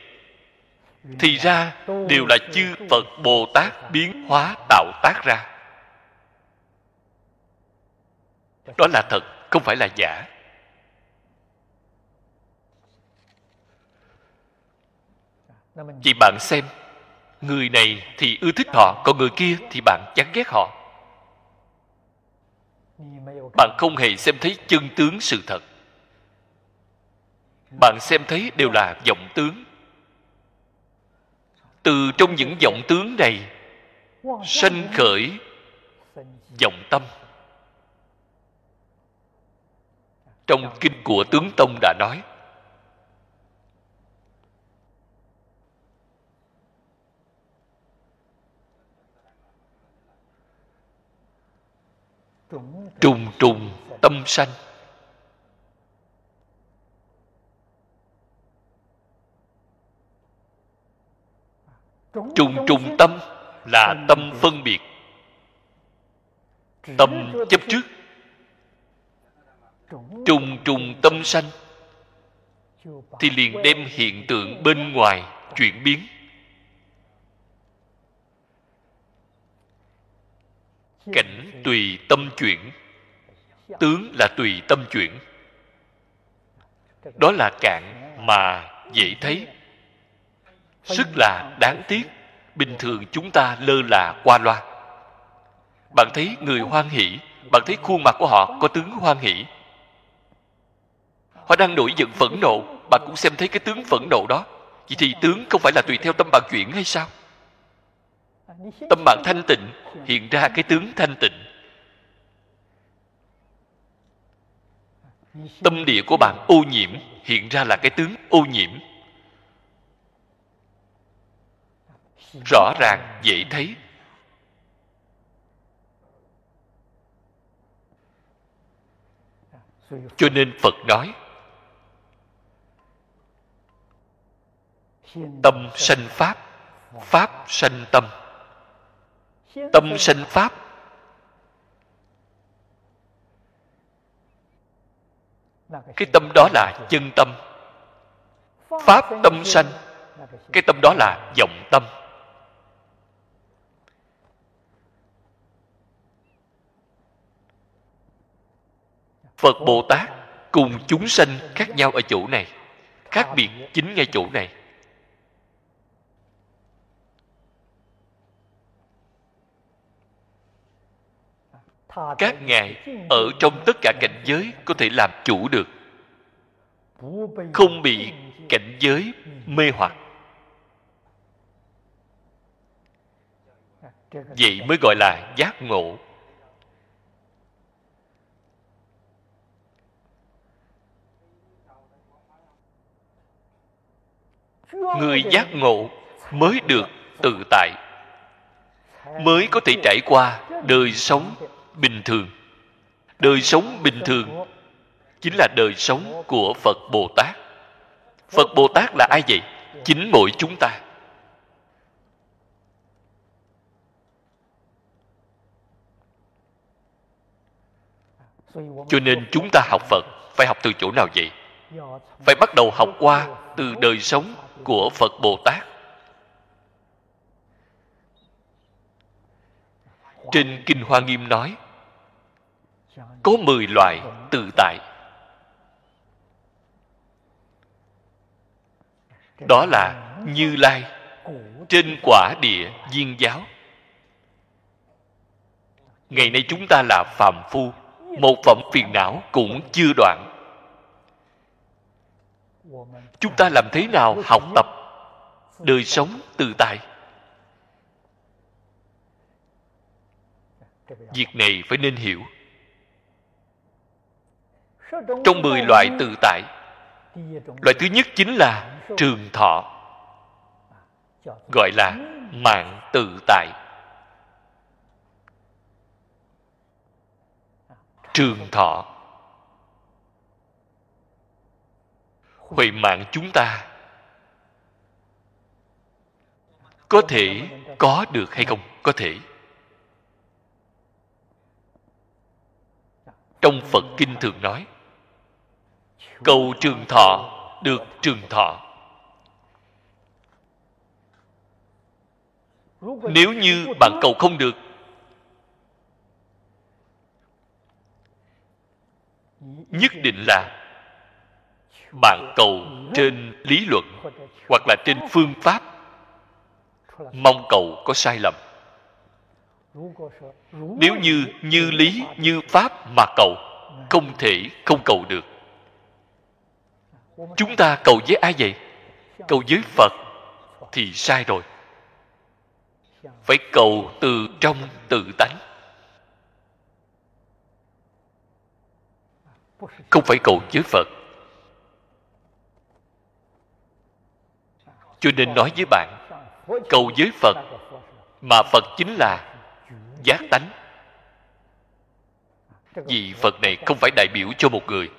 thì ra đều là chư Phật Bồ Tát biến hóa tạo tác ra. Đó là thật, không phải là giả. Vì bạn xem, người này thì ưa thích họ, còn người kia thì bạn chán ghét họ. Bạn không hề xem thấy chân tướng sự thật. Bạn xem thấy đều là vọng tướng. Từ trong những vọng tướng này sanh khởi vọng tâm. Trong kinh của Tướng Tông đã nói, trùng trùng tâm sanh. Trùng trùng tâm là tâm phân biệt, tâm chấp trước. Trùng trùng tâm sanh thì liền đem hiện tượng bên ngoài chuyển biến. Cảnh tùy tâm chuyển, tướng là tùy tâm chuyển. Đó là cạn mà dễ thấy, rất là đáng tiếc. Bình thường chúng ta lơ là qua loa. Bạn thấy người hoan hỷ, bạn thấy khuôn mặt của họ có tướng hoan hỷ. Họ đang nổi giận phẫn nộ, bạn cũng xem thấy cái tướng phẫn nộ đó. Vậy thì tướng không phải là tùy theo tâm bạn chuyển hay sao? Tâm bạn thanh tịnh, hiện ra cái tướng thanh tịnh. Tâm địa của bạn ô nhiễm, hiện ra là cái tướng ô nhiễm. Rõ ràng, dễ thấy. Cho nên Phật nói tâm sanh Pháp, Pháp sanh tâm. Tâm sanh Pháp, cái tâm đó là chân tâm. Pháp tâm sanh, cái tâm đó là vọng tâm. Phật Bồ Tát cùng chúng sanh khác nhau ở chỗ này. Khác biệt chính ngay chỗ này. Các ngài ở trong tất cả cảnh giới có thể làm chủ được, không bị cảnh giới mê hoặc. Vậy mới gọi là giác ngộ. Người giác ngộ mới được tự tại, mới có thể trải qua đời sống bình thường. Đời sống bình thường chính là đời sống của Phật Bồ Tát. Phật Bồ Tát là ai vậy? Chính mỗi chúng ta. Cho nên chúng ta học Phật phải học từ chỗ nào vậy? Phải bắt đầu học qua từ đời sống của Phật Bồ Tát. Trên Kinh Hoa Nghiêm nói có 10 loại tự tại. Đó là Như Lai trên quả địa Viên Giáo. Ngày nay chúng ta là phàm phu, một phẩm phiền não cũng chưa đoạn. Chúng ta làm thế nào học tập đời sống tự tại? Việc này phải nên hiểu. Trong 10 loại tự tại, loại thứ nhất chính là trường thọ, gọi là mạng tự tại. Trường thọ, huệ mạng chúng ta có thể có được hay không? Có thể. Trong Phật Kinh thường nói cầu trường thọ được trường thọ. Nếu như bạn cầu không được, nhất định là bạn cầu trên lý luận hoặc là trên phương pháp, mong cầu có sai lầm. Nếu như lý, như pháp mà cầu, không thể không cầu được. Chúng ta cầu với ai vậy? Cầu với Phật thì sai rồi. Phải cầu từ trong tự tánh, không phải cầu với Phật. Cho nên nói với bạn, cầu với Phật, mà Phật chính là giác tánh. Vì Phật này không phải đại biểu cho một người,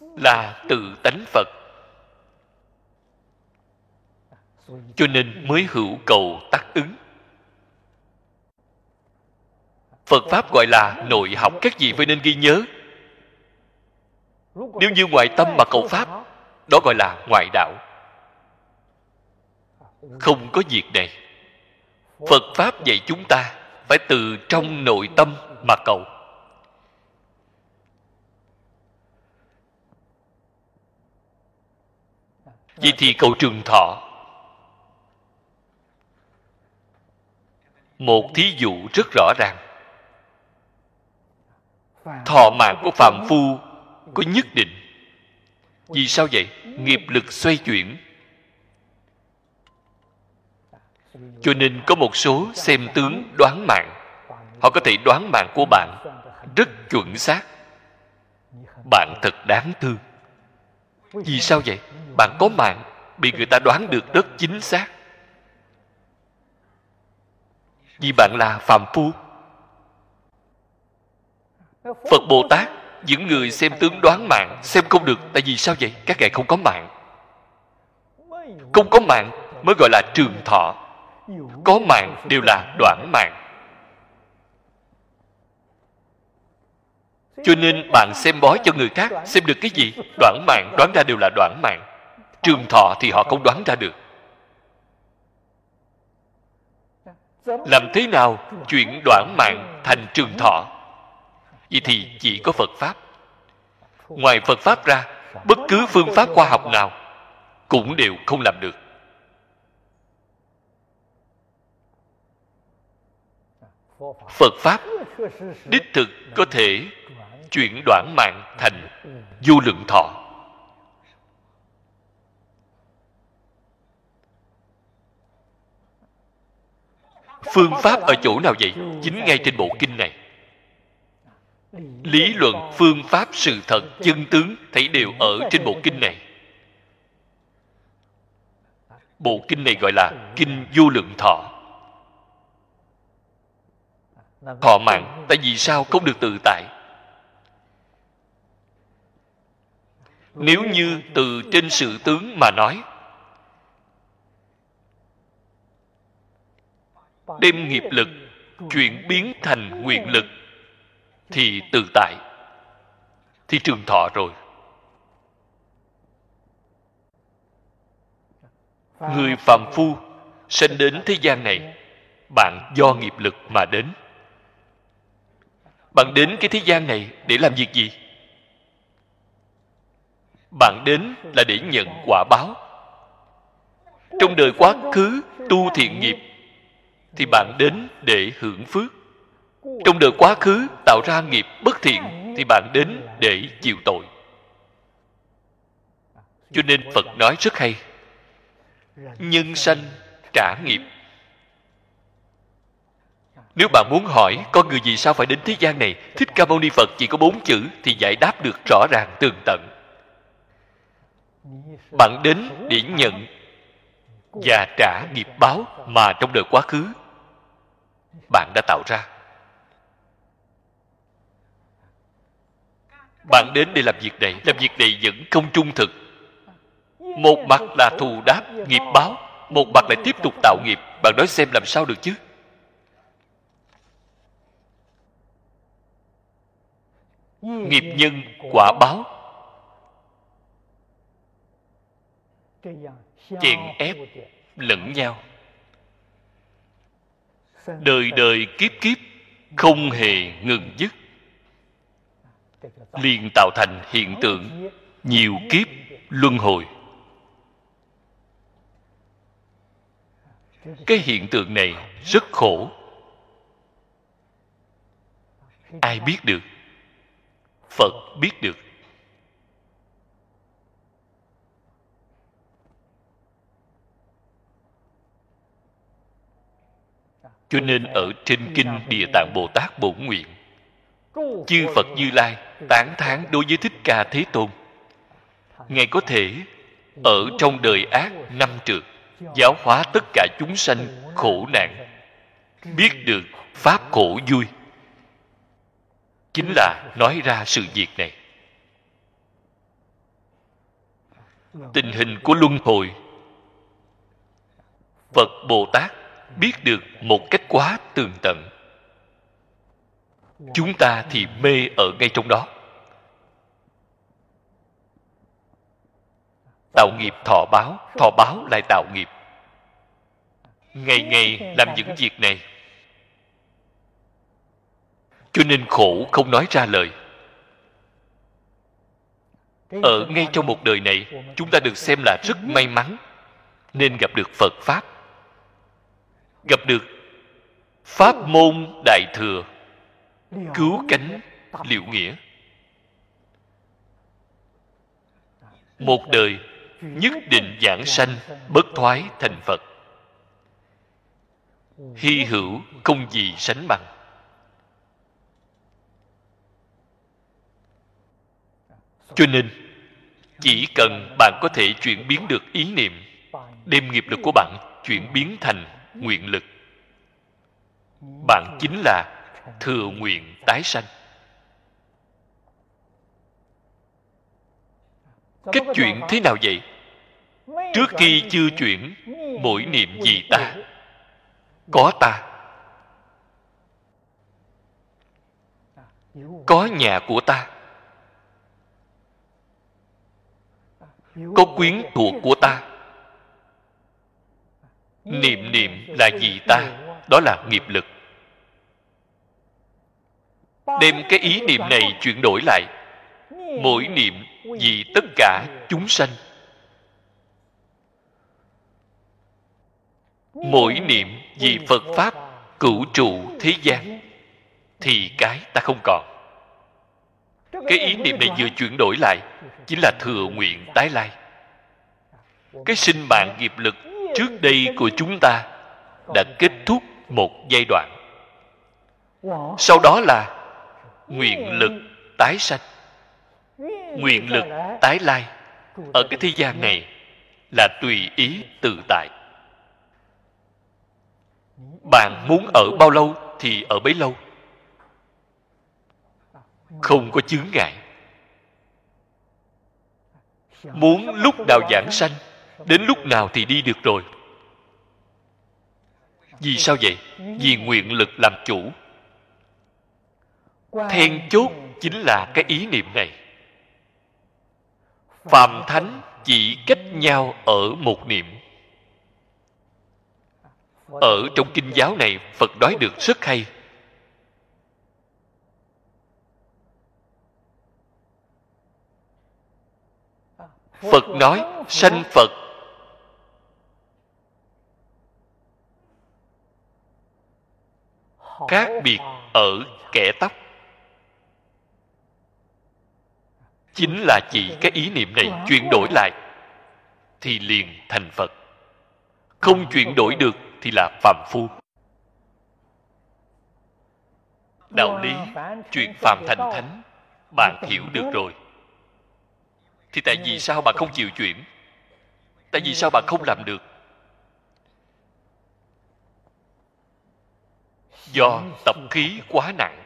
là tự tánh Phật. Cho nên mới hữu cầu tác ứng. Phật Pháp gọi là nội học, các vị phải nên ghi nhớ. Nếu như ngoại tâm mà cầu Pháp, đó gọi là ngoại đạo. Không có việc này. Phật Pháp dạy chúng ta phải từ trong nội tâm mà cầu. Vậy thì cầu trường thọ. Một thí dụ rất rõ ràng. Thọ mạng của phàm phu có nhất định. Vì sao vậy? Nghiệp lực xoay chuyển. Cho nên có một số xem tướng đoán mạng, họ có thể đoán mạng của bạn rất chuẩn xác. Bạn thật đáng thương. Vì sao vậy? Bạn có mạng bị người ta đoán được rất chính xác. Vì bạn là phàm phu. Phật Bồ Tát, những người xem tướng đoán mạng xem không được. Tại vì sao vậy? Các ngài không có mạng. Không có mạng mới gọi là trường thọ. Có mạng đều là đoạn mạng. Cho nên bạn xem bói cho người khác, xem được cái gì? Đoạn mạng, đoán ra đều là đoạn mạng. Trường thọ thì họ không đoán ra được. Làm thế nào chuyển đoạn mạng thành trường thọ? Vậy thì chỉ có Phật Pháp. Ngoài Phật Pháp ra, bất cứ phương pháp khoa học nào cũng đều không làm được. Phật Pháp đích thực có thể chuyển đoạn mạng thành vô lượng thọ. Phương pháp ở chỗ nào vậy? Chính ngay trên bộ kinh này. Lý luận, phương pháp, sự thật, chân tướng thấy đều ở trên bộ kinh này. Bộ kinh này gọi là Kinh Vô Lượng Thọ. Thọ mạng, tại vì sao không được tự tại? Nếu như từ trên sự tướng mà nói, đem nghiệp lực chuyển biến thành nguyện lực thì tự tại, thì trường thọ rồi. Người phàm phu sinh đến thế gian này, bạn do nghiệp lực mà đến. Bạn đến cái thế gian này để làm việc gì? Bạn đến là để nhận quả báo. Trong đời quá khứ tu thiện nghiệp thì bạn đến để hưởng phước. Trong đời quá khứ tạo ra nghiệp bất thiện thì bạn đến để chịu tội. Cho nên Phật nói rất hay: nhân sanh trả nghiệp. Nếu bạn muốn hỏi con người vì sao phải đến thế gian này, Thích Ca Mâu Ni Phật chỉ có 4 chữ thì giải đáp được rõ ràng tường tận. Bạn đến để nhận và trả nghiệp báo mà trong đời quá khứ bạn đã tạo ra. Bạn đến để làm việc này. Làm việc này vẫn không trung thực. Một mặt là thù đáp nghiệp báo, một mặt lại tiếp tục tạo nghiệp. Bạn nói xem làm sao được chứ? Nghiệp nhân quả báo chèn ép lẫn nhau, đời đời kiếp kiếp không hề ngừng dứt, liền tạo thành hiện tượng nhiều kiếp luân hồi. Cái hiện tượng này rất khổ. Ai biết được? Phật biết được. Cho nên ở trên kinh Địa Tạng Bồ Tát Bổn Nguyện, chư Phật Như Lai tán thán đối với Thích Ca Thế Tôn. Ngài có thể ở trong đời ác năm trượt, giáo hóa tất cả chúng sanh khổ nạn, biết được pháp khổ vui, chính là nói ra sự việc này. Tình hình của luân hồi, Phật Bồ Tát biết được một cách quá tường tận. Chúng ta thì mê ở ngay trong đó, tạo nghiệp thọ báo, thọ báo lại tạo nghiệp, ngày ngày làm những việc này, cho nên khổ không nói ra lời. Ở ngay trong một đời này, chúng ta được xem là rất may mắn, nên gặp được Phật Pháp, gặp được Pháp môn Đại Thừa, cứu cánh liệu nghĩa. Một đời nhất định vãng sanh bất thoái thành Phật, hy hữu không gì sánh bằng. Cho nên chỉ cần bạn có thể chuyển biến được ý niệm, đem nghiệp lực của bạn chuyển biến thành nguyện lực, bạn chính là thừa nguyện tái sanh. Cách chuyển thế nào vậy? Trước khi chưa chuyển, mỗi niệm vì ta, có ta, có nhà của ta, có quyến thuộc của ta. Niệm niệm là vì ta, đó là nghiệp lực. Đem cái ý niệm này chuyển đổi lại, mỗi niệm vì tất cả chúng sanh, mỗi niệm vì Phật Pháp cửu trụ thế gian, thì cái ta không còn. Cái ý niệm này vừa chuyển đổi lại, chính là thừa nguyện tái lai. Cái sinh mạng nghiệp lực trước đây của chúng ta đã kết thúc một giai đoạn. Sau đó là nguyện lực tái sanh, nguyện lực tái lai. Ở cái thế gian này là tùy ý tự tại. Bạn muốn ở bao lâu thì ở bấy lâu, không có chướng ngại. Muốn lúc nào giảng sanh, đến lúc nào thì đi được rồi. Vì sao vậy? Vì nguyện lực làm chủ. Then chốt chính là cái ý niệm này. Phàm thánh chỉ cách nhau ở một niệm. Ở trong kinh giáo này, Phật nói được rất hay. Phật nói sanh Phật khác biệt ở kẻ tóc, chính là chỉ cái ý niệm này chuyển đổi lại thì liền thành Phật, không chuyển đổi được thì là phàm phu. Đạo lý chuyện phàm thành thánh bạn hiểu được rồi, thì tại vì sao bạn không chịu chuyển? Tại vì sao bạn không làm được? Do tập khí quá nặng.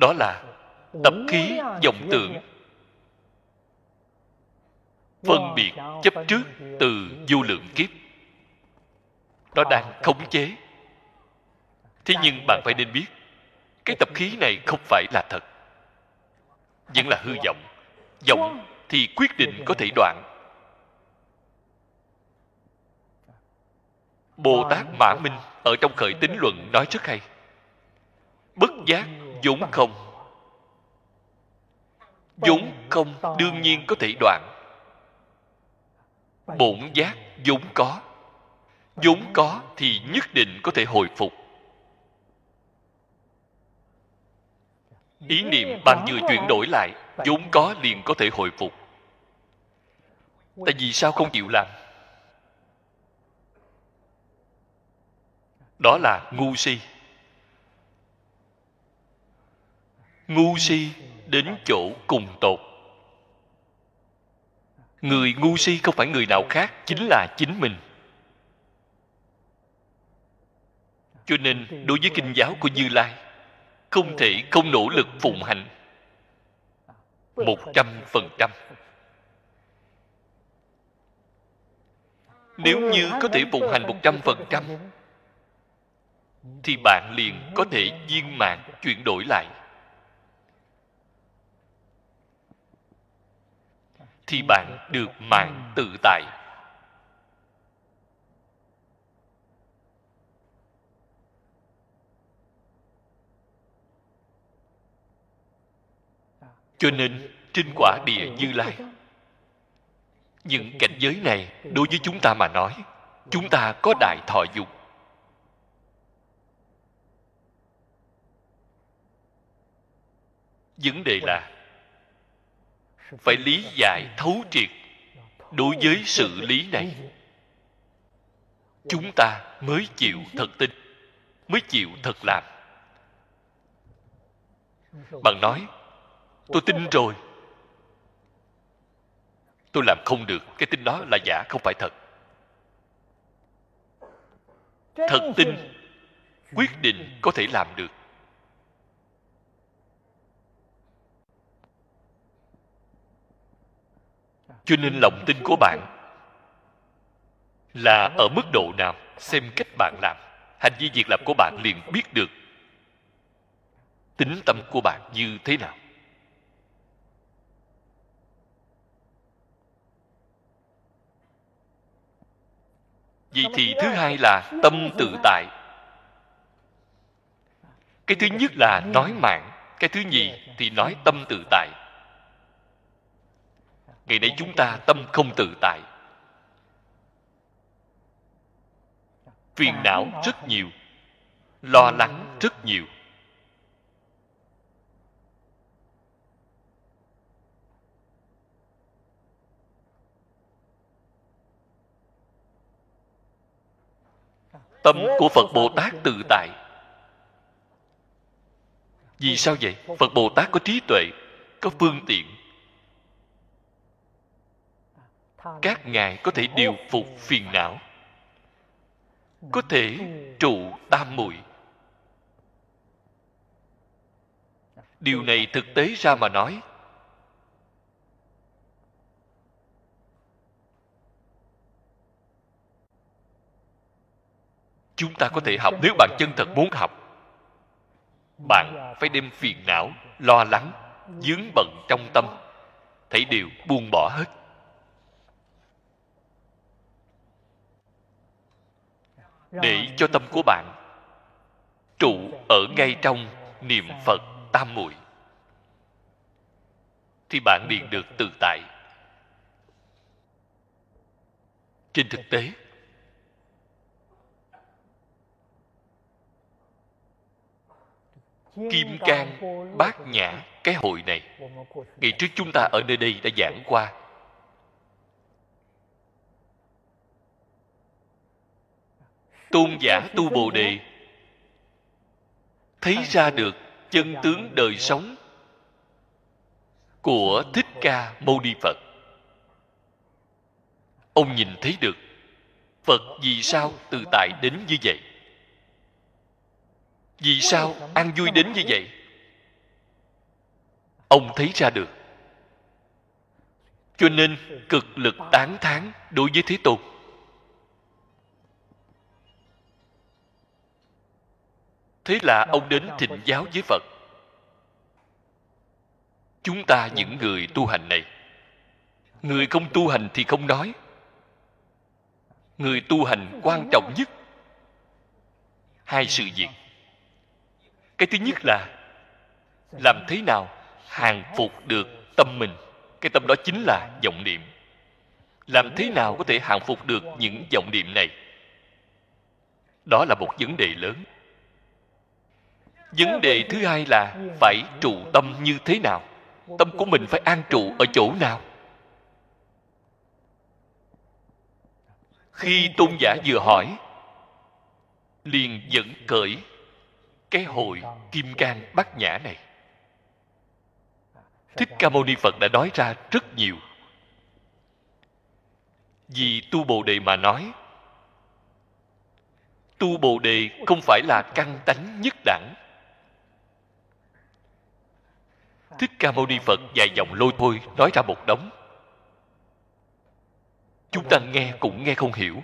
Đó là tập khí vọng tưởng, phân biệt chấp trước từ vô lượng kiếp. Nó đang khống chế. Thế nhưng bạn phải nên biết, cái tập khí này không phải là thật, vẫn là hư vọng. Vọng thì quyết định có thể đoạn. Bồ Tát Mã Minh ở trong Khởi Tín Luận nói rất hay. Bất giác vốn không. Vốn không đương nhiên có thể đoạn. Bổn giác vốn có. Vốn có thì nhất định có thể hồi phục. Ý niệm bạn vừa chuyển đổi lại, vốn có liền có thể hồi phục. Tại vì sao không chịu làm? Đó là ngu si. Ngu si đến chỗ cùng tột. Người ngu si không phải người nào khác, chính là chính mình. Cho nên đối với kinh giáo của Như Lai, không thể không nỗ lực phụng hành 100%. Nếu như có thể phụng hành 100%, thì bạn liền có thể viên mãn chuyển đổi lại. Thì bạn được mạng tự tại. Cho nên, trên quả địa Như Lai, những cảnh giới này đối với chúng ta mà nói, chúng ta có đại thọ dục. Vấn đề là phải lý giải thấu triệt đối với sự lý này. Chúng ta mới chịu thật tin, mới chịu thật làm. Bạn nói, tôi tin rồi, tôi làm không được. Cái tin đó là giả, không phải thật. Thật tin quyết định có thể làm được. Cho nên lòng tin của bạn là ở mức độ nào, xem cách bạn làm. Hành vi việc làm của bạn liền biết được tính tâm của bạn như thế nào. Vậy thì thứ hai là tâm tự tại. Cái thứ nhất là nói mạng, cái thứ nhì thì nói tâm tự tại. Ngày nay chúng ta tâm không tự tại, phiền não rất nhiều, lo lắng rất nhiều. Tâm của Phật Bồ Tát tự tại. Vì sao vậy? Phật Bồ Tát có trí tuệ, có phương tiện. Các ngài có thể điều phục phiền não, có thể trụ tam muội. Điều này thực tế ra mà nói, chúng ta có thể học. Nếu bạn chân thật muốn học, bạn phải đem phiền não, lo lắng, vướng bận trong tâm, thảy đều buông bỏ hết. Để cho tâm của bạn trụ ở ngay trong niệm Phật tam muội, thì bạn liền được tự tại. Trên thực tế, Kim Cang Bát Nhã cái hội này, ngày trước chúng ta ở nơi đây đã giảng qua. Tôn giả tu Bồ Đề thấy ra được chân tướng đời sống của Thích Ca Mâu Ni Phật. Ông nhìn thấy được Phật vì sao tự tại đến như vậy, vì sao an vui đến như vậy. Ông thấy ra được, cho nên cực lực tán thán đối với Thế Tôn. Thế là ông đến thỉnh giáo với Phật. Chúng ta những người tu hành này, người không tu hành thì không nói, người tu hành quan trọng nhất hai sự việc. Cái thứ nhất là làm thế nào hàng phục được tâm mình. Cái tâm đó chính là vọng niệm. Làm thế nào có thể hàng phục được những vọng niệm này? Đó là một vấn đề lớn. Vấn đề thứ hai là phải trụ tâm như thế nào? Tâm của mình phải an trụ ở chỗ nào? Khi tôn giả vừa hỏi, liền dẫn cởi cái hội Kim Cang Bát Nhã này. Thích Ca Mâu Ni Phật đã nói ra rất nhiều. Vì tu Bồ Đề mà nói, tu Bồ Đề không phải là căn tánh nhất đẳng. Thích Ca Mâu Ni Phật vài dòng lôi thôi nói ra một đống, chúng ta nghe cũng nghe không hiểu.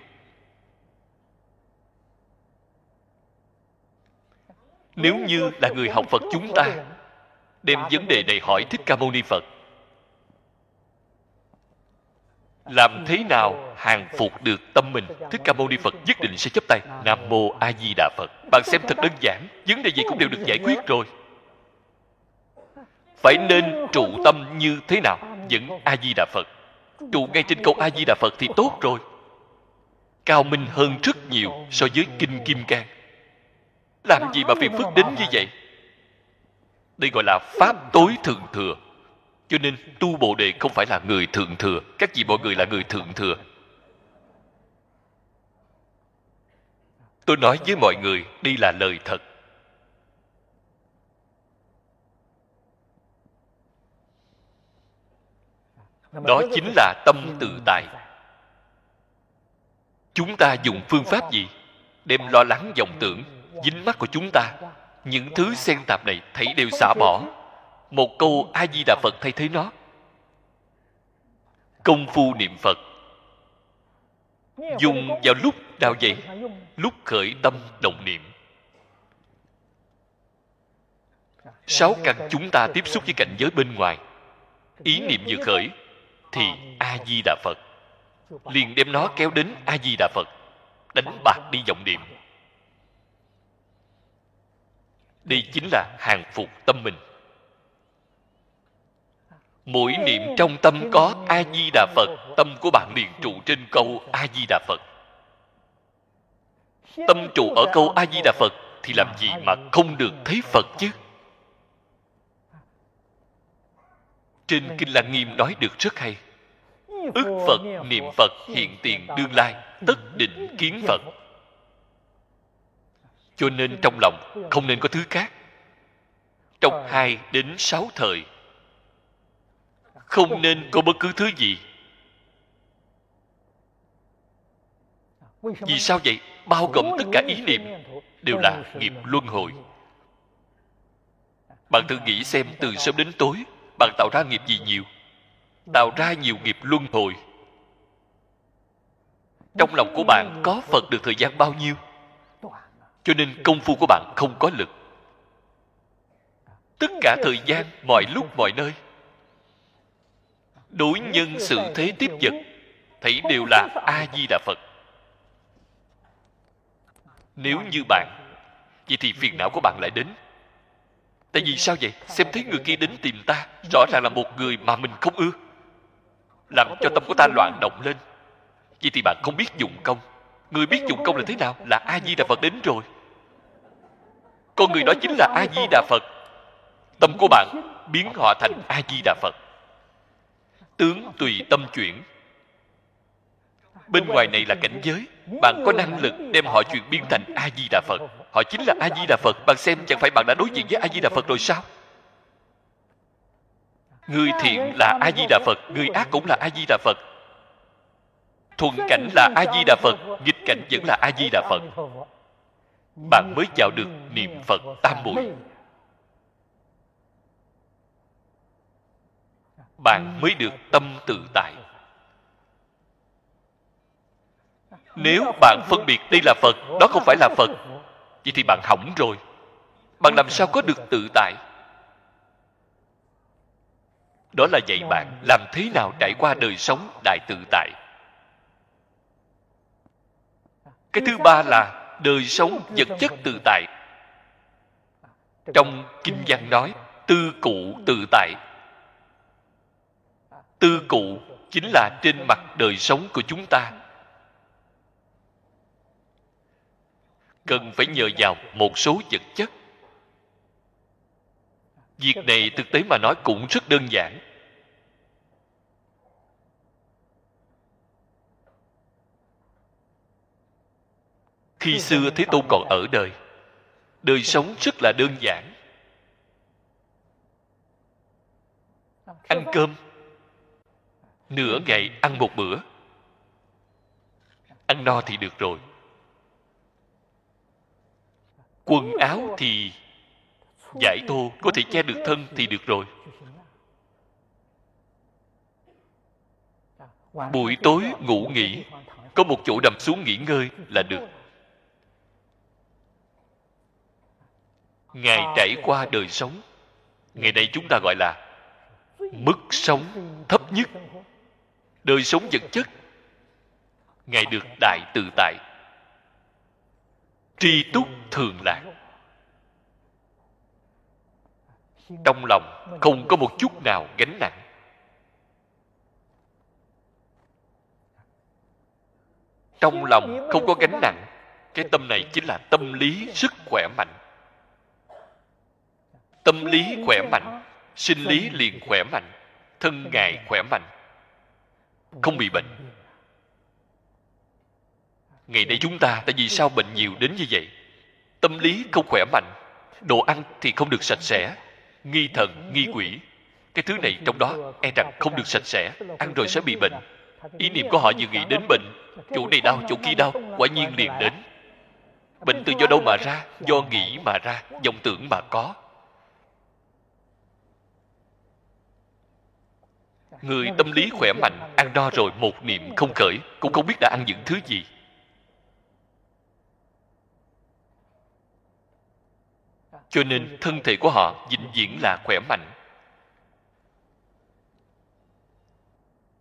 Nếu như là người học Phật chúng ta đem vấn đề này hỏi Thích Ca Mâu Ni Phật, làm thế nào hàng phục được tâm mình, Thích Ca Mâu Ni Phật nhất định sẽ chắp tay Nam Mô A Di Đà Phật. Bạn xem thật đơn giản, vấn đề gì cũng đều được giải quyết rồi. Phải nên trụ tâm như thế nào? Vẫn A Di Đà Phật. Trụ ngay trên câu A Di Đà Phật thì tốt rồi. Cao minh hơn rất nhiều so với Kinh Kim Cang. Làm gì mà phiền phức đến như vậy? Đây gọi là pháp tối thượng thừa. Cho nên tu Bồ Đề không phải là người thượng thừa. Các vị mọi người là người thượng thừa. Tôi nói với mọi người, đây là lời thật. Đó chính là tâm tự tại. Chúng ta dùng phương pháp gì đem lo lắng vọng tưởng dính mắt của chúng ta, những thứ xen tạp này thảy đều xả bỏ, một câu A Di Đà Phật thay thế nó. Công phu niệm Phật dùng vào lúc nào vậy? Lúc khởi tâm động niệm. Sáu căn chúng ta tiếp xúc với cảnh giới bên ngoài, ý niệm vừa khởi thì A Di Đà Phật, liền đem nó kéo đến A Di Đà Phật, đánh bạc đi vọng niệm. Đây chính là hàng phục tâm mình. Mỗi niệm trong tâm có A Di Đà Phật, tâm của bạn liền trụ trên câu A Di Đà Phật. Tâm trụ ở câu A Di Đà Phật thì làm gì mà không được thấy Phật chứ? Trên Kinh Lăng Nghiêm nói được rất hay. Ức Phật niệm Phật hiện tiền đương lai, tất định kiến Phật. Cho nên trong lòng không nên có thứ khác. Trong 2 đến 6 thời không nên có bất cứ thứ gì. Vì sao vậy? Bao gồm tất cả ý niệm đều là nghiệp luân hồi. Bạn thử nghĩ xem, từ sớm đến tối bạn tạo ra nghiệp gì nhiều? Tạo ra nhiều nghiệp luân hồi. Trong lòng của bạn có Phật được thời gian bao nhiêu? Cho nên công phu của bạn không có lực. Tất cả thời gian, mọi lúc, mọi nơi, đối nhân xử thế tiếp vật, thấy đều là A-di-đà Phật. Nếu như bạn, vậy thì phiền não của bạn lại đến. Tại vì sao vậy? Xem thấy người kia đến tìm ta, rõ ràng là một người mà mình không ưa, làm cho tâm của ta loạn động lên. Vậy thì bạn không biết dụng công. Người biết dụng công là thế nào? Là A-di-đà Phật đến rồi. Con người đó chính là A-di-đà Phật. Tâm của bạn biến họ thành A-di-đà Phật. Tướng tùy tâm chuyển. Bên ngoài này là cảnh giới. Bạn có năng lực đem họ chuyển biến thành A-di-đà Phật. Họ chính là A-di-đà Phật. Bạn xem, chẳng phải bạn đã đối diện với A-di-đà Phật rồi sao? Người thiện là A-di-đà Phật. Người ác cũng là A-di-đà Phật. Thuận cảnh là A-di-đà Phật. Nghịch cảnh vẫn là A-di-đà Phật. Bạn mới vào được niệm Phật Tam Muội. Bạn mới được tâm tự tại. Nếu bạn phân biệt đây là Phật, đó không phải là Phật, vậy thì bạn hỏng rồi. Bạn làm sao có được tự tại? Đó là dạy bạn làm thế nào trải qua đời sống đại tự tại. Cái thứ ba là đời sống vật chất tự tại. Trong Kinh văn nói tư cụ tự tại. Tư cụ chính là trên mặt đời sống của chúng ta cần phải nhờ vào một số vật chất. Việc này thực tế mà nói cũng rất đơn giản. Khi xưa Thế Tôn còn ở đời, đời sống rất là đơn giản. Ăn cơm, nửa ngày ăn một bữa, ăn no thì được rồi. Quần áo thì vải thô, có thể che được thân thì được rồi. Buổi tối ngủ nghỉ, có một chỗ nằm xuống nghỉ ngơi là được. Ngài trải qua đời sống, ngày nay chúng ta gọi là mức sống thấp nhất. Đời sống vật chất, Ngài được đại tự tại. Tri túc thường lạc. Trong lòng không có một chút nào gánh nặng. Trong lòng không có gánh nặng. Cái tâm này chính là tâm lý rất khỏe mạnh. Tâm lý khỏe mạnh, sinh lý liền khỏe mạnh, thân Ngài khỏe mạnh, không bị bệnh. Ngày nay chúng ta, tại vì sao bệnh nhiều đến như vậy? Tâm lý không khỏe mạnh, đồ ăn thì không được sạch sẽ, nghi thần, nghi quỷ. Cái thứ này trong đó e rằng không được sạch sẽ, ăn rồi sẽ bị bệnh. Ý niệm của họ vừa nghĩ đến bệnh, chỗ này đau, chỗ kia đau, quả nhiên liền đến. Bệnh từ do đâu mà ra? Do nghĩ mà ra, vọng tưởng mà có. Người tâm lý khỏe mạnh, ăn no rồi một niệm không khởi, cũng không biết đã ăn những thứ gì. Cho nên thân thể của họ vĩnh viễn là khỏe mạnh.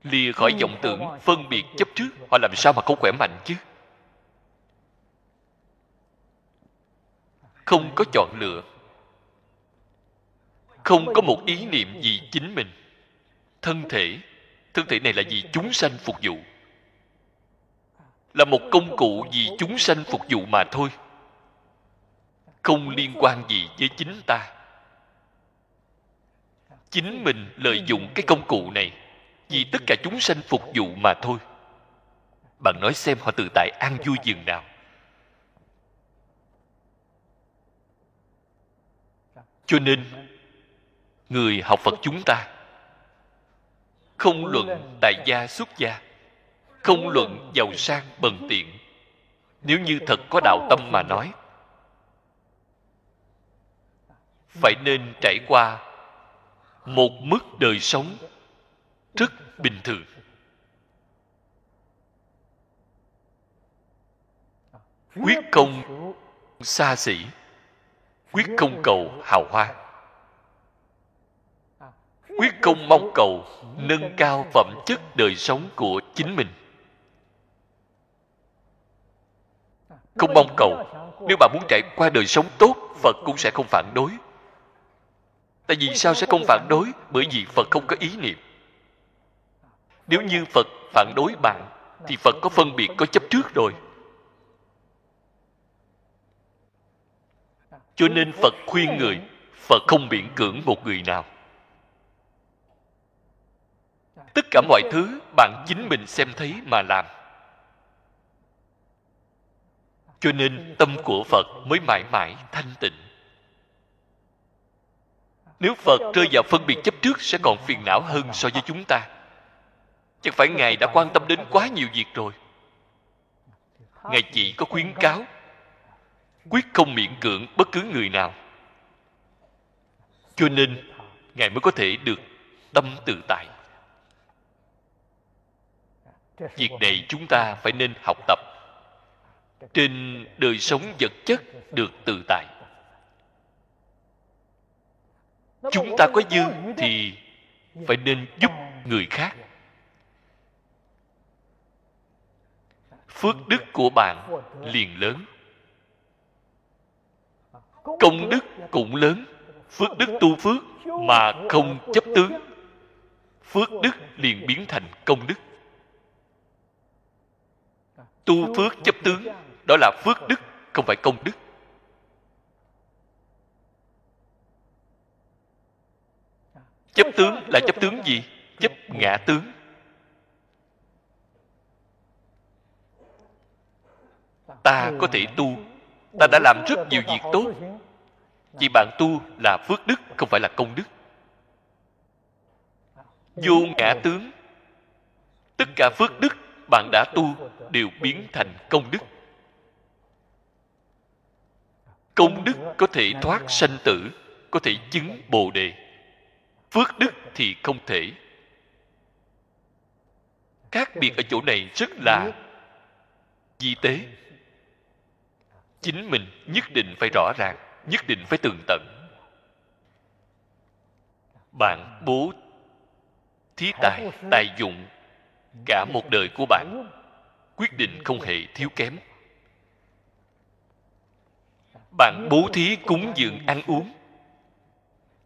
Lìa khỏi vọng tưởng, phân biệt chấp trước, họ làm sao mà không khỏe mạnh chứ? Không có chọn lựa. Không có một ý niệm vì chính mình. Thân thể này là vì chúng sanh phục vụ. Là một công cụ vì chúng sanh phục vụ mà thôi. Không liên quan gì với chính ta. Chính mình lợi dụng cái công cụ này vì tất cả chúng sanh phục vụ mà thôi. Bạn nói xem họ tự tại an vui dường nào. Cho nên người học Phật chúng ta không luận tại gia xuất gia, không luận giàu sang bần tiện, nếu như thật có đạo tâm mà nói, phải nên trải qua một mức đời sống rất bình thường. Quyết không xa xỉ, quyết không cầu hào hoa, quyết không mong cầu nâng cao phẩm chất đời sống của chính mình. Không mong cầu. Nếu bạn muốn trải qua đời sống tốt, Phật cũng sẽ không phản đối. Tại vì sao sẽ không phản đối? Bởi vì Phật không có ý niệm. Nếu như Phật phản đối bạn, thì Phật có phân biệt, có chấp trước rồi. Cho nên Phật khuyên người, Phật không miễn cưỡng một người nào. Tất cả mọi thứ bạn chính mình xem thấy mà làm. Cho nên tâm của Phật mới mãi mãi thanh tịnh. Nếu Phật rơi vào phân biệt chấp trước sẽ còn phiền não hơn so với chúng ta. Chẳng phải Ngài đã quan tâm đến quá nhiều việc rồi. Ngài chỉ có khuyến cáo, quyết không miễn cưỡng bất cứ người nào. Cho nên Ngài mới có thể được tâm tự tại. Việc này chúng ta phải nên học tập. Trên đời sống vật chất được tự tại. Chúng ta có dư thì phải nên giúp người khác. Phước đức của bạn liền lớn, công đức cũng lớn. Phước đức tu phước mà không chấp tướng, phước đức liền biến thành công đức. Tu phước chấp tướng, đó là phước đức, không phải công đức. Chấp tướng là chấp tướng gì? Chấp ngã tướng. Ta có thể tu, ta đã làm rất nhiều việc tốt. Vì bạn tu là phước đức, không phải là công đức. Vô ngã tướng, tất cả phước đức bạn đã tu đều biến thành công đức. Công đức có thể thoát sanh tử, có thể chứng Bồ Đề. Phước đức thì không thể. Khác biệt ở chỗ này rất là vi tế. Chính mình nhất định phải rõ ràng, nhất định phải tường tận. Bạn bố thí tài, tài dụng cả một đời của bạn, quyết định không hề thiếu kém. Bạn bố thí cúng dường ăn uống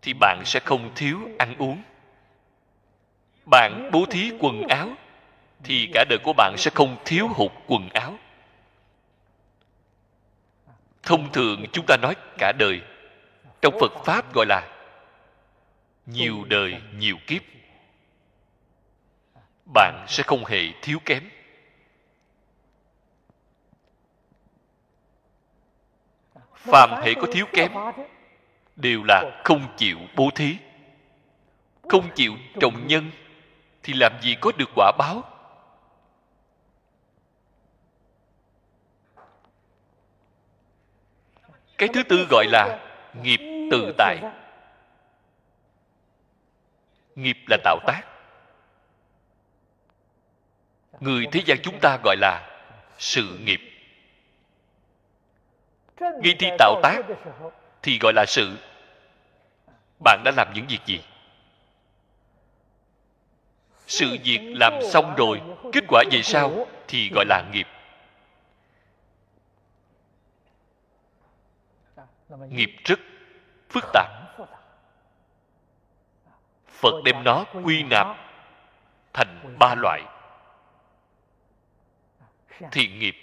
thì bạn sẽ không thiếu ăn uống. Bạn bố thí quần áo thì cả đời của bạn sẽ không thiếu hụt quần áo. Thông thường chúng ta nói cả đời, trong Phật Pháp gọi là nhiều đời nhiều kiếp. Bạn sẽ không hề thiếu kém. Phàm hễ có thiếu kém đều là không chịu bố thí, không chịu trồng nhân, thì làm gì có được quả báo. Cái thứ tư gọi là nghiệp tự tại. Nghiệp là tạo tác. Người thế gian chúng ta gọi là sự nghiệp. Ngay khi tạo tác thì gọi là sự. Bạn đã làm những việc gì? Sự việc làm xong rồi, kết quả về sau thì gọi là nghiệp. Nghiệp rất phức tạp. Phật đem nó quy nạp thành ba loại: thiện nghiệp,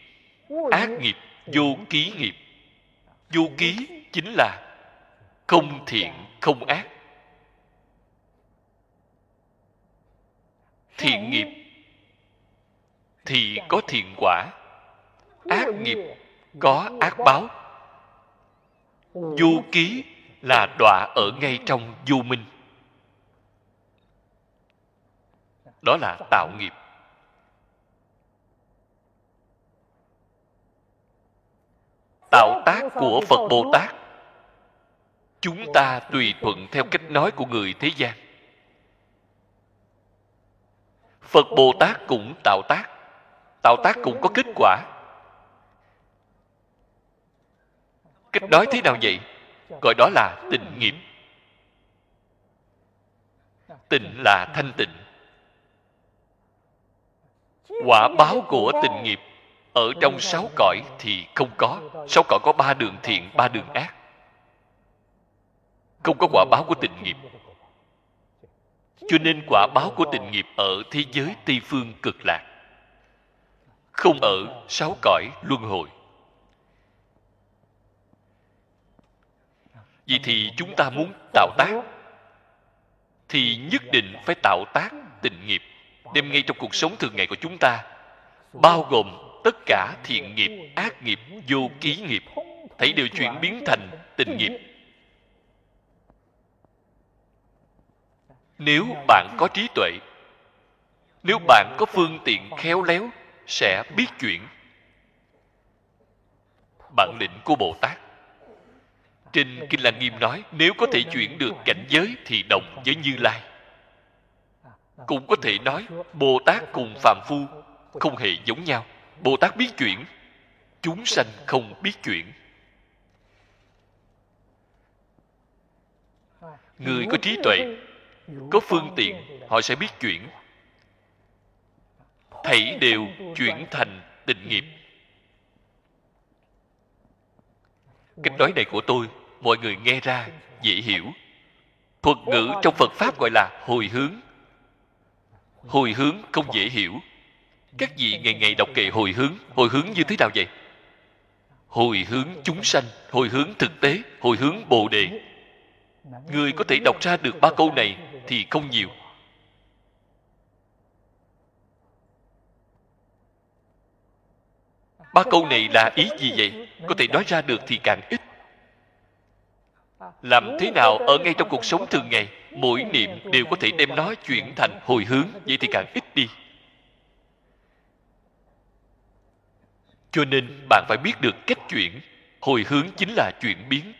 ác nghiệp, vô ký nghiệp. Vô ký chính là không thiện, không ác. Thiện nghiệp thì có thiện quả, ác nghiệp có ác báo. Vô ký là đọa ở ngay trong vô minh. Đó là tạo nghiệp. Tạo tác của Phật Bồ Tát, chúng ta tùy thuận theo cách nói của người thế gian. Phật Bồ Tát cũng tạo tác. Tạo tác cũng có kết quả. Cách nói thế nào vậy? Gọi đó là tịnh nghiệp. Tịnh là thanh tịnh. Quả báo của tịnh nghiệp ở trong sáu cõi thì không có. Sáu cõi có 3 đường thiện, 3 đường ác. Không có quả báo của tịnh nghiệp. Cho nên quả báo của tịnh nghiệp ở thế giới Tây Phương Cực Lạc, không ở 6 cõi luân hồi. Vậy thì chúng ta muốn tạo tác thì nhất định phải tạo tác tịnh nghiệp, đem ngay trong cuộc sống thường ngày của chúng ta, bao gồm tất cả thiện nghiệp, ác nghiệp, vô ký nghiệp, thảy đều chuyển biến thành tịnh nghiệp. Nếu bạn có trí tuệ, nếu bạn có phương tiện khéo léo, sẽ biết chuyển. Bản lĩnh của Bồ Tát. Trên Kinh Lăng Nghiêm nói, nếu có thể chuyển được cảnh giới thì đồng với Như Lai. Cũng có thể nói, Bồ Tát cùng phàm phu không hề giống nhau. Bồ Tát biết chuyển, chúng sanh không biết chuyển. Người có trí tuệ, có phương tiện, họ sẽ biết chuyển. Thảy đều chuyển thành tịnh nghiệp. Cách nói này của tôi, mọi người nghe ra dễ hiểu. Thuật ngữ trong Phật Pháp gọi là hồi hướng. Hồi hướng không dễ hiểu. Các vị ngày ngày đọc kệ hồi hướng như thế nào vậy? Hồi hướng chúng sanh, hồi hướng thực tế, hồi hướng Bồ Đề. Người có thể đọc ra được 3 câu này thì không nhiều. Ba câu này là ý gì vậy? Có thể nói ra được thì càng ít. Làm thế nào ở ngay trong cuộc sống thường ngày, mỗi niệm đều có thể đem nó chuyển thành hồi hướng, vậy thì càng ít đi. Cho nên bạn phải biết được cách chuyển. Hồi hướng chính là chuyển biến.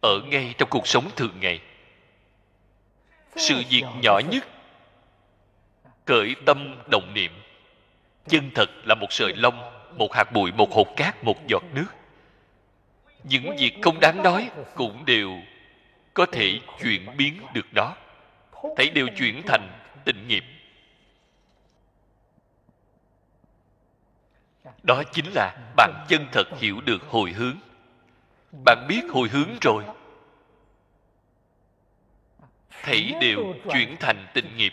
Ở ngay trong cuộc sống thường ngày, sự việc nhỏ nhất, khởi tâm động niệm, chân thật là một sợi lông, một hạt bụi, một hột cát, một giọt nước. Những việc không đáng nói cũng đều có thể chuyển biến được đó. Thảy đều chuyển thành tịnh nghiệp. Đó chính là bạn chân thật hiểu được hồi hướng. Bạn biết hồi hướng rồi, thảy đều chuyển thành tịnh nghiệp.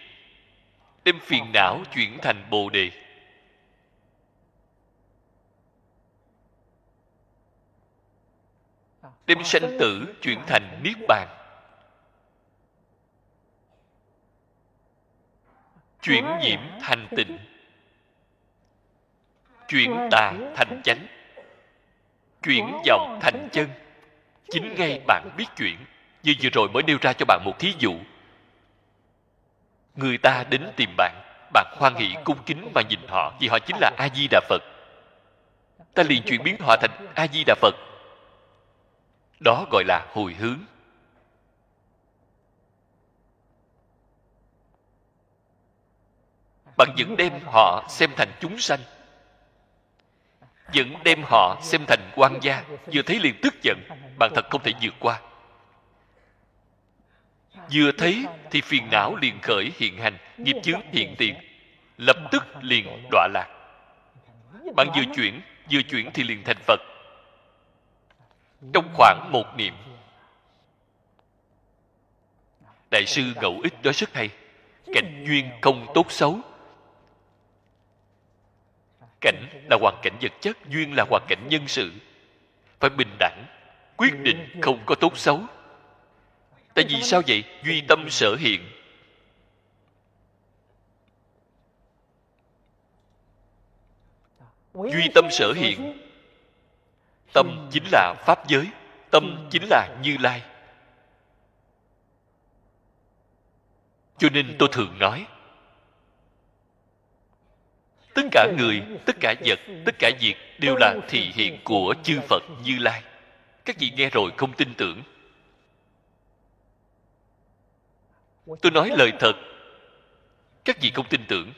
Đem phiền não chuyển thành Bồ Đề. Đem sanh tử chuyển thành Niết Bàn. Chuyển nhiễm thành tịnh. Chuyển tà thành chánh. Chuyển dòng thành chân. Chính ngay bạn biết chuyển. Như vừa rồi mới nêu ra cho bạn một thí dụ. Người ta đến tìm bạn, bạn hoan hỷ cung kính mà nhìn họ, vì họ chính là A-di-đà Phật. Ta liền chuyển biến họ thành A-di-đà Phật. Đó gọi là hồi hướng. Bạn vẫn đem họ xem thành chúng sanh, vẫn đem họ xem thành quan gia. Vừa thấy liền tức giận, bạn thật không thể vượt qua. Vừa thấy thì phiền não liền khởi hiện hành, nghiệp chướng hiện tiền, lập tức liền đọa lạc. Bạn vừa chuyển thì liền thành Phật. Trong khoảng 1 niệm. Đại sư Ngẫu Ích nói rất hay, cảnh duyên không tốt xấu. Cảnh là hoàn cảnh vật chất, duyên là hoàn cảnh nhân sự. Phải bình đẳng, quyết định không có tốt xấu. Tại vì sao vậy? Duy tâm sở hiện. Duy tâm sở hiện, tâm chính là Pháp giới, tâm chính là Như Lai. Cho nên tôi thường nói, tất cả người, tất cả vật, tất cả việc đều là thị hiện của chư Phật Như Lai. Các vị nghe rồi không tin tưởng. Tôi nói lời thật, các vị không tin tưởng.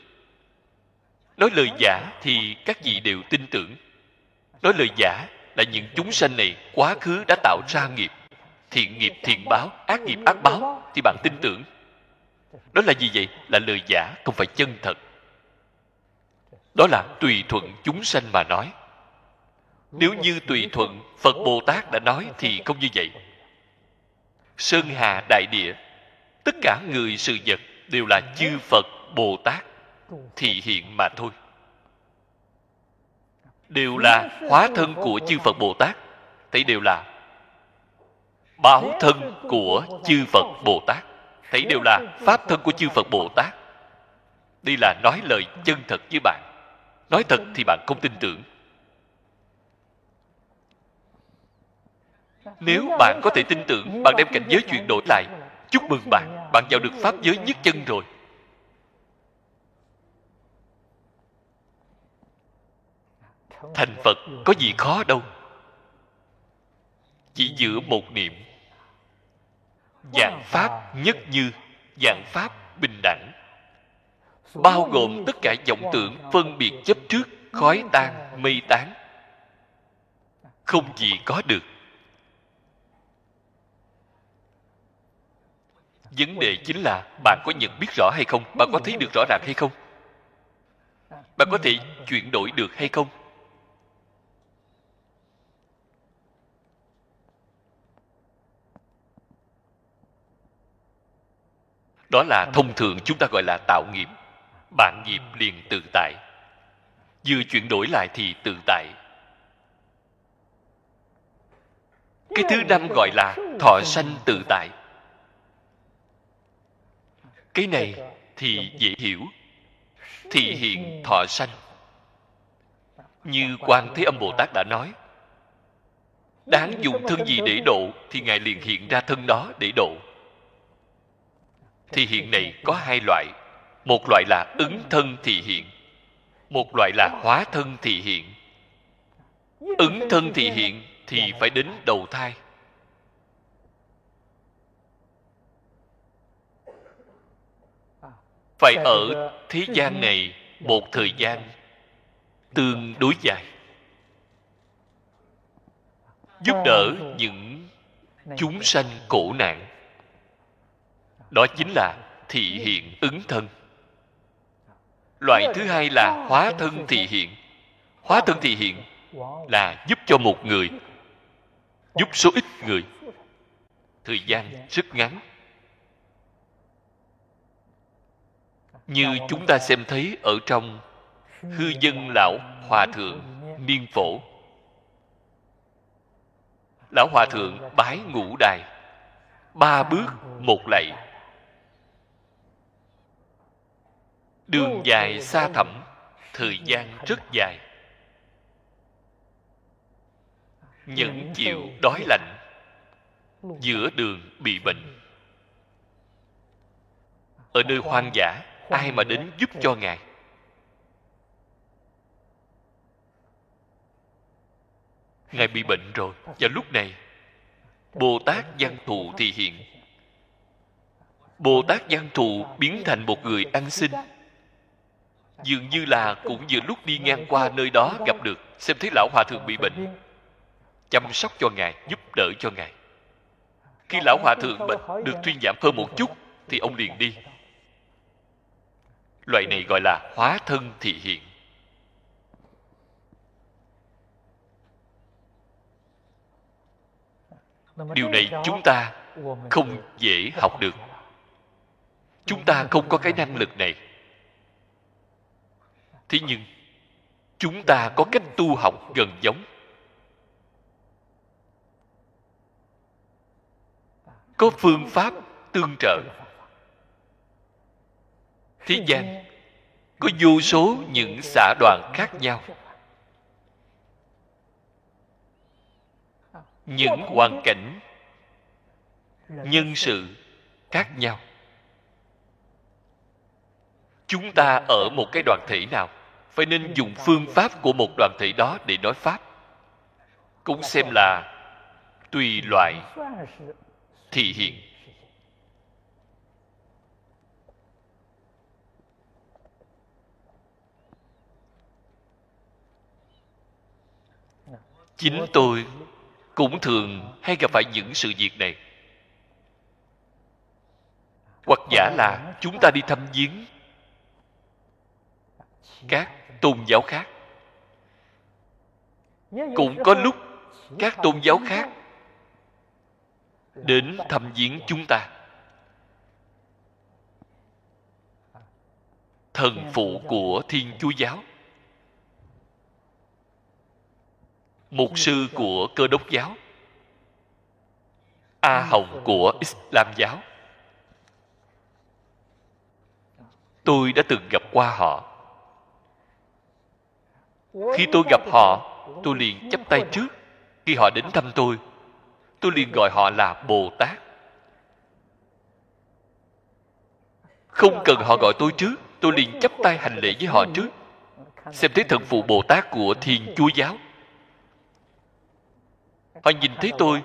Nói lời giả thì các vị đều tin tưởng. Nói lời giả là những chúng sanh này quá khứ đã tạo ra nghiệp. Thiện nghiệp thiện báo, ác nghiệp ác báo thì bạn tin tưởng. Đó là gì vậy? Là lời giả, không phải chân thật. Đó là tùy thuận chúng sanh mà nói. Nếu như tùy thuận Phật Bồ Tát đã nói thì không như vậy. Sơn hà đại địa, tất cả người sự vật đều là chư Phật Bồ Tát thị hiện mà thôi. Đều là hóa thân của chư Phật Bồ Tát, thấy đều là báo thân của chư Phật Bồ Tát, thấy đều là pháp thân của chư Phật Bồ Tát. Đây là nói lời chân thật với bạn. Nói thật thì bạn không tin tưởng. Nếu bạn có thể tin tưởng, bạn đem cảnh giới chuyển đổi lại, chúc mừng bạn, bạn vào được pháp giới nhất chân rồi. Thành Phật có gì khó đâu. Chỉ giữa một niệm. Dạng pháp nhất như, dạng pháp bình đẳng, bao gồm tất cả vọng tưởng phân biệt chấp trước, khói tan, mây tán, không gì có được. Vấn đề chính là bạn có nhận biết rõ hay không, bạn có thấy được rõ ràng hay không, bạn có thể chuyển đổi được hay không. Đó là thông thường chúng ta gọi là tạo nghiệp. Bạn nghiệp liền tự tại. Vừa chuyển đổi lại thì tự tại. Cái thứ năm gọi là thọ sanh tự tại. Cái này thì dễ hiểu. Thị hiện thọ sanh. Như Quan Thế Âm Bồ Tát đã nói, đáng dùng thân gì để độ thì Ngài liền hiện ra thân đó để độ. Thị hiện này có hai loại. Một loại là ứng thân thị hiện, một loại là hóa thân thị hiện. Ứng thân thị hiện thì phải đến đầu thai. Phải ở thế gian này một thời gian tương đối dài, giúp đỡ những chúng sanh khổ nạn. Đó chính là thị hiện ứng thân. Loại thứ hai là hóa thân thị hiện. Hóa thân thị hiện là giúp cho một người, giúp số ít người, thời gian rất ngắn. Như chúng ta xem thấy ở trong Hư Dân Lão Hòa Thượng Niên Phổ. Lão Hòa Thượng bái ngũ đài, 3 bước 1 lạy, đường dài xa thẳm, thời gian rất dài. Nhẫn chịu đói lạnh, giữa đường bị bệnh. Ở nơi hoang dã, ai mà đến giúp cho Ngài? Ngài bị bệnh rồi, và lúc này Bồ Tát Văn Thù thị hiện. Bồ Tát Văn Thù biến thành một người ăn xin, dường như là cũng vừa lúc đi ngang qua nơi đó gặp được, xem thấy Lão Hòa Thượng bị bệnh, chăm sóc cho Ngài, giúp đỡ cho Ngài. Khi Lão Hòa Thượng bệnh được thuyên giảm hơn một chút thì ông liền đi. Loại này gọi là hóa thân thị hiện. Điều này chúng ta không dễ học được. Chúng ta không có cái năng lực này. Thế nhưng chúng ta có cách tu học gần giống. Có phương pháp tương trợ. Thế gian có vô số những xã đoàn khác nhau, những hoàn cảnh, nhân sự khác nhau. Chúng ta ở một cái đoàn thể nào, phải nên dùng phương pháp của một đoàn thể đó để nói pháp, cũng xem là tùy loại thị hiện. Chính tôi cũng thường hay gặp phải những sự việc này. Hoặc giả là chúng ta đi thăm viếng các tôn giáo khác. Cũng có lúc các tôn giáo khác đến thăm viếng chúng ta. Thần phụ của Thiên Chúa giáo, mục sư của Cơ Đốc giáo, A Hồng của Islam giáo, tôi đã từng gặp qua họ. Khi tôi gặp họ, tôi liền chắp tay trước. Khi họ đến thăm tôi liền gọi họ là Bồ Tát. Không cần họ gọi tôi trước, tôi liền chắp tay hành lễ với họ trước. Xem thấy thần phụ Bồ Tát của Thiên Chúa giáo, họ nhìn thấy tôi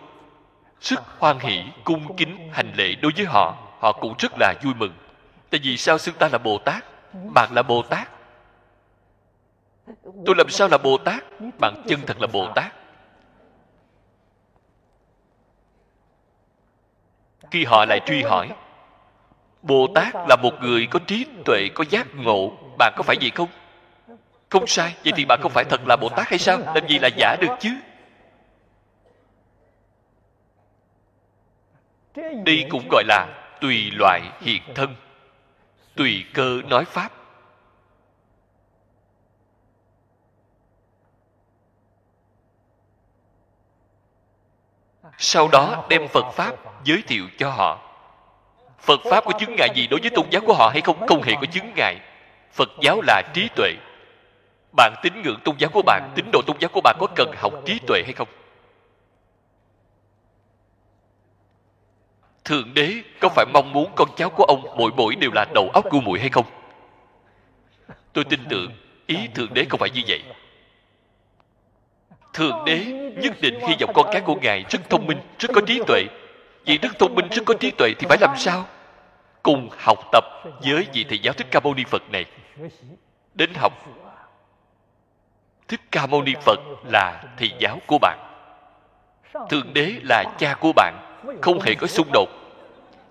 rất hoan hỷ, cung kính hành lễ đối với họ. Họ cũng rất là vui mừng. Tại vì sao xưng ta là Bồ Tát? Bạn là Bồ Tát. Tôi làm sao là Bồ Tát? Bạn chân thật là Bồ Tát. Khi họ lại truy hỏi, Bồ Tát là một người có trí tuệ, có giác ngộ, bạn có phải vậy không? Không sai. Vậy thì bạn không phải thật là Bồ Tát hay sao? Làm gì là giả được chứ? Đây cũng gọi là tùy loại hiện thân, tùy cơ nói pháp. Sau đó đem Phật Pháp giới thiệu cho họ. Phật Pháp có chướng ngại gì đối với tôn giáo của họ hay không? Không hề có chướng ngại. Phật giáo là trí tuệ. Bạn tín ngưỡng tôn giáo của bạn, tín đồ tôn giáo của bạn có cần học trí tuệ hay không? Thượng Đế có phải mong muốn con cháu của ông mỗi đều là đầu óc của muội hay không? Tôi tin tưởng ý Thượng Đế không phải như vậy. Thượng Đế nhất định hy vọng con cái của Ngài rất thông minh, rất có trí tuệ. Vì rất thông minh, rất có trí tuệ thì phải làm sao? Cùng học tập với vị thầy giáo Thích Ca Mâu Ni Phật này. Đến học. Thích Ca Mâu Ni Phật là thầy giáo của bạn. Thượng Đế là cha của bạn. Không hề có xung đột.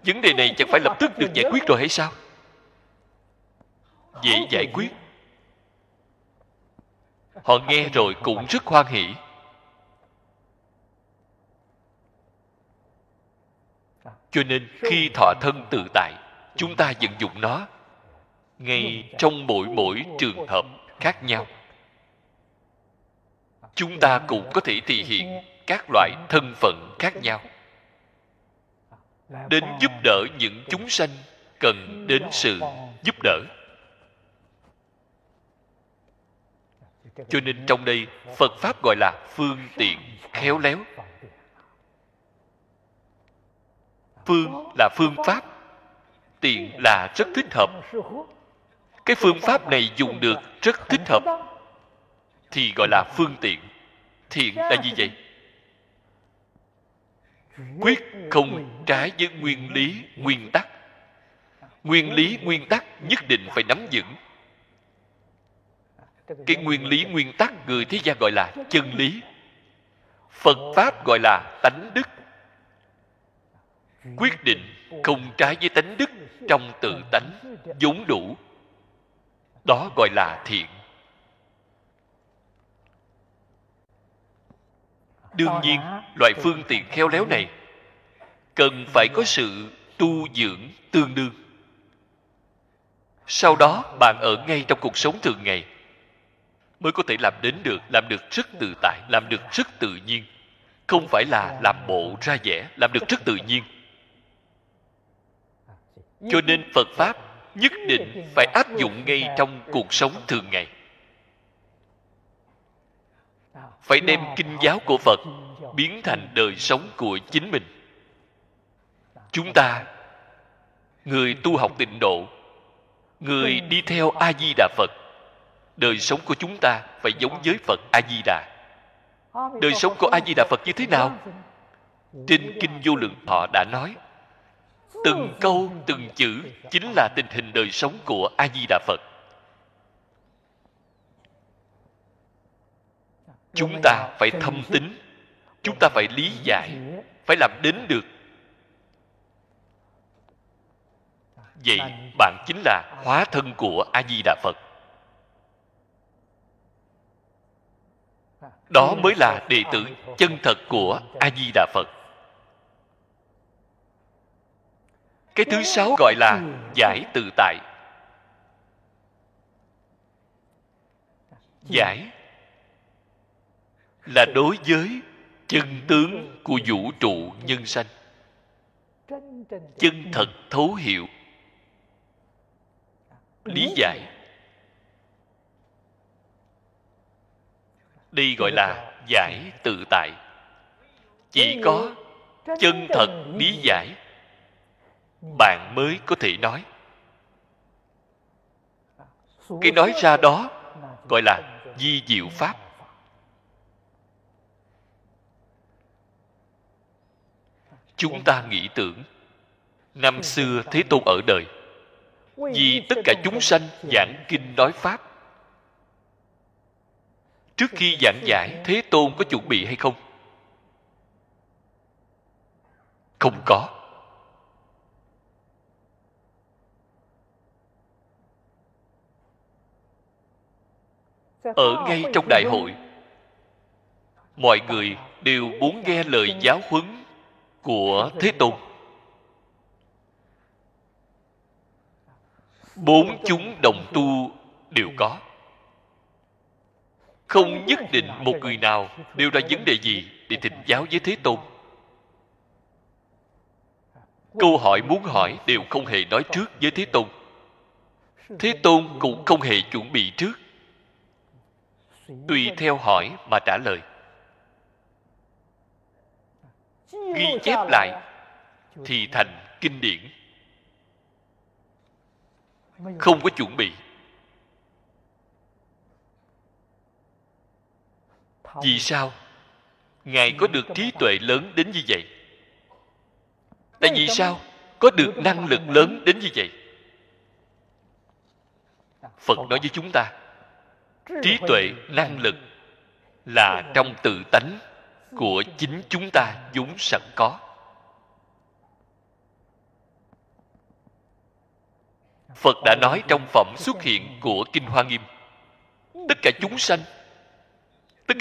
Vấn đề này chẳng phải lập tức được giải quyết rồi hay sao? Dễ giải quyết. Họ nghe rồi cũng rất hoan hỷ. Cho nên khi thọ thân tự tại, chúng ta vận dụng nó ngay trong mỗi trường hợp khác nhau. Chúng ta cũng có thể thể hiện các loại thân phận khác nhau đến giúp đỡ những chúng sanh cần đến sự giúp đỡ. Cho nên trong đây Phật Pháp gọi là phương tiện khéo léo. Phương là phương pháp, tiện là rất thích hợp. Cái phương pháp này dùng được rất thích hợp thì gọi là phương tiện. Thiện là gì vậy? Quyết không trái với nguyên lý, nguyên tắc. Nguyên lý, nguyên tắc nhất định phải nắm vững. Cái nguyên lý, nguyên tắc người thế gian gọi là chân lý. Phật Pháp gọi là tánh đức. Quyết định không trái với tánh đức trong tự tánh vốn đủ. Đó gọi là thiện. Đương nhiên, loại phương tiện khéo léo này cần phải có sự tu dưỡng tương đương. Sau đó, bạn ở ngay trong cuộc sống thường ngày mới có thể làm được rất tự tại, làm được rất tự nhiên. Không phải là làm bộ ra vẻ, làm được rất tự nhiên. Cho nên Phật Pháp nhất định phải áp dụng ngay trong cuộc sống thường ngày. phải đem kinh giáo của Phật biến thành đời sống của chính mình. Chúng ta, người tu học tịnh độ, người đi theo A-di-đà Phật, đời sống của chúng ta phải giống với Phật A-di-đà. Đời sống của A-di-đà Phật như thế nào? Trên Kinh Vô Lượng Thọ đã nói, từng câu, từng chữ chính là tình hình đời sống của A-di-đà Phật. Chúng ta phải thâm tín, chúng ta phải lý giải, phải làm đến được. Vậy bạn chính là hóa thân của A-di-đà Phật. Đó mới là đệ tử chân thật của A-di-đà Phật. Cái thứ sáu gọi là giải tự tại. Giải là đối với chân tướng của vũ trụ nhân sanh, chân thật thấu hiểu. Lý giải, đây gọi là giải tự tại. Chỉ có chân thật lý giải, bạn mới có thể nói. Cái nói ra đó gọi là vi diệu pháp. Chúng ta nghĩ tưởng năm xưa Thế Tôn ở đời, vì tất cả chúng sanh giảng kinh nói pháp. Trước khi giảng giải, Thế Tôn có chuẩn bị hay không? Không có. Ở ngay trong đại hội, mọi người đều muốn nghe lời giáo huấn của Thế Tôn. Bốn chúng đồng tu đều có. Không nhất định một người nào đều ra vấn đề gì để thỉnh giáo với Thế Tôn. Câu hỏi muốn hỏi đều không hề nói trước với Thế Tôn. Thế Tôn cũng không hề chuẩn bị trước, tùy theo hỏi mà trả lời. Ghi chép lại thì thành kinh điển. Không có chuẩn bị. Vì sao Ngài có được trí tuệ lớn đến như vậy? Tại vì sao có được năng lực lớn đến như vậy? Phật nói với chúng ta, trí tuệ, năng lực là trong tự tánh của chính chúng ta vốn sẵn có. Phật đã nói trong phẩm xuất hiện của Kinh Hoa Nghiêm, tất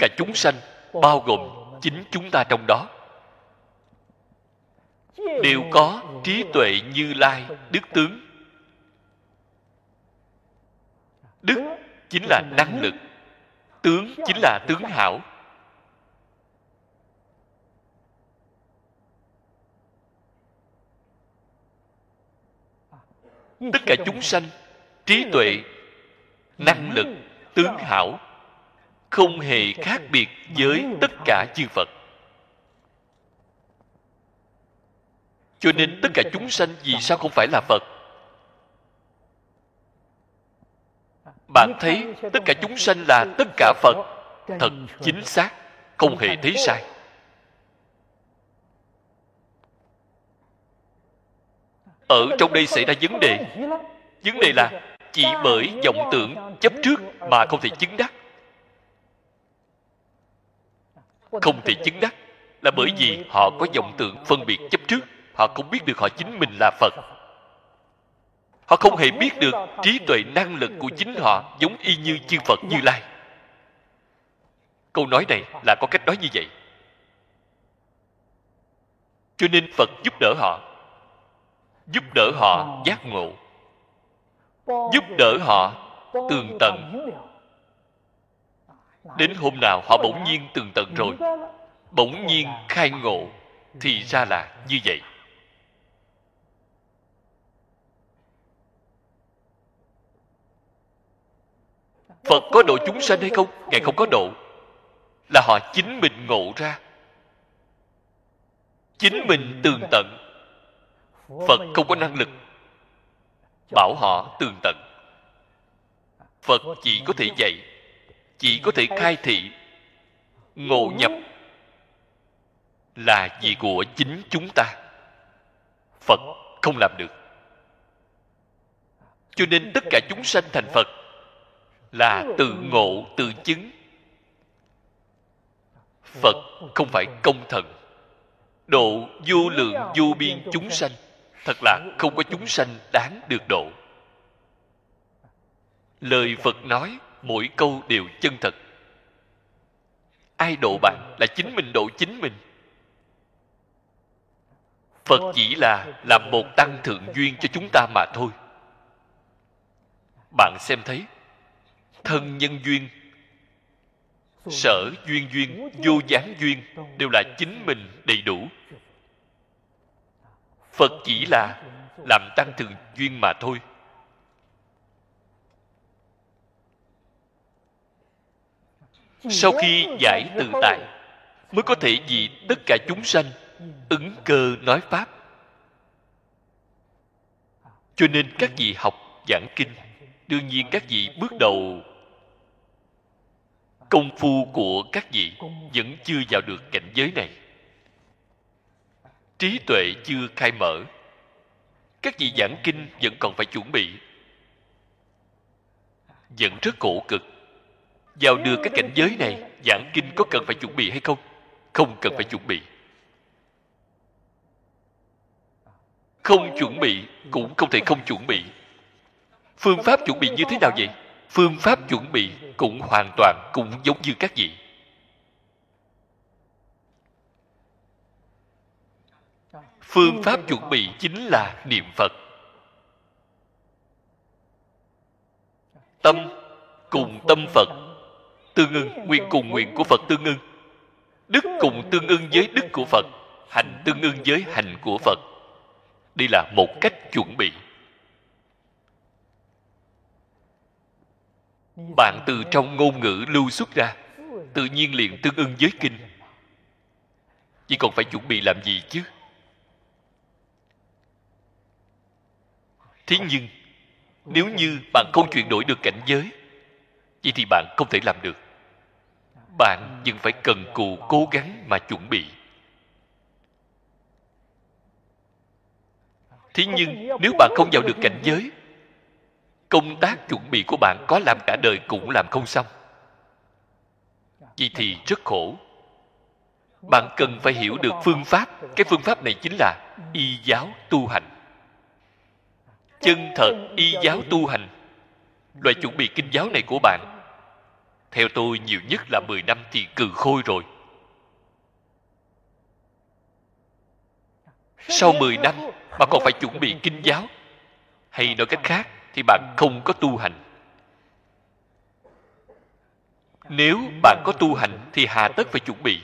cả chúng sanh bao gồm chính chúng ta trong đó, đều có trí tuệ Như Lai đức tướng. Đức chính là năng lực, tướng chính là tướng hảo. Tất cả chúng sanh, trí tuệ, năng lực, tướng hảo không hề khác biệt với tất cả chư Phật. Cho nên tất cả chúng sanh vì sao không phải là Phật? Bạn thấy tất cả chúng sanh là tất cả Phật, thật chính xác, không hề thấy sai. Ở trong đây xảy ra vấn đề. Vấn đề là chỉ bởi vọng tưởng chấp trước mà không thể chứng đắc. Không thể chứng đắc là bởi vì họ có vọng tưởng phân biệt chấp trước. Họ không biết được họ chính mình là Phật. Họ không hề biết được trí tuệ năng lực của chính họ giống y như chư Phật Như Lai. Câu nói này là có cách nói như vậy. Cho nên Phật giúp đỡ họ giác ngộ, giúp đỡ họ tường tận. Đến hôm nào họ bỗng nhiên tường tận rồi, bỗng nhiên khai ngộ, thì ra là như vậy. Phật có độ chúng sanh hay không? Ngài không có độ. là họ chính mình ngộ ra, chính mình tường tận. Phật không có năng lực bảo họ tường tận. Phật chỉ có thể dạy, chỉ có thể khai thị. Ngộ nhập là gì của chính chúng ta, Phật không làm được. Cho nên tất cả chúng sanh thành Phật là tự ngộ, tự chứng. Phật không phải công thần, độ vô lượng vô biên chúng sanh. Thật là không có chúng sanh đáng được độ. Lời Phật nói mỗi câu đều chân thật. Ai độ bạn là chính mình độ chính mình. Phật chỉ là làm một tăng thượng duyên cho chúng ta mà thôi. Bạn xem thấy thân nhân duyên, sở duyên duyên, vô gián duyên đều là chính mình đầy đủ. Phật chỉ là làm tăng thượng duyên mà thôi. Sau khi giải tự tại mới có thể vì tất cả chúng sanh ứng cơ nói Pháp. Cho nên các vị học giảng kinh, đương nhiên các vị bước đầu công phu của các vị vẫn chưa vào được cảnh giới này, trí tuệ chưa khai mở. Các vị giảng kinh vẫn còn phải chuẩn bị, vẫn rất khổ cực. Vào được cái cảnh giới này, giảng kinh có cần phải chuẩn bị hay không? Không cần phải chuẩn bị. Không chuẩn bị cũng không thể không chuẩn bị. Phương pháp chuẩn bị như thế nào vậy? Phương pháp chuẩn bị cũng hoàn toàn cũng giống như các vị. Phương pháp chuẩn bị chính là niệm Phật. Tâm cùng tâm Phật tương ưng, nguyện cùng nguyện của Phật tương ưng. Đức cùng tương ưng với đức của Phật, hành tương ưng với hành của Phật. Đây là một cách chuẩn bị. Bạn từ trong ngôn ngữ lưu xuất ra, tự nhiên liền tương ưng với kinh. Chỉ còn phải chuẩn bị làm gì chứ? Thế nhưng, nếu như bạn không chuyển đổi được cảnh giới, vậy thì bạn không thể làm được. Bạn vẫn phải cần cù cố gắng mà chuẩn bị. Thế nhưng, nếu bạn không vào được cảnh giới, công tác chuẩn bị của bạn có làm cả đời cũng làm không xong. Vậy thì rất khổ. Bạn cần phải hiểu được phương pháp. Cái phương pháp này chính là y giáo tu hành. Chân thật y giáo tu hành. Loại chuẩn bị kinh giáo này của bạn, theo tôi nhiều nhất là 10 năm thì cừ khôi rồi. Sau 10 năm bạn còn phải chuẩn bị kinh giáo, hay nói cách khác thì bạn không có tu hành. Nếu bạn có tu hành thì hà tất phải chuẩn bị.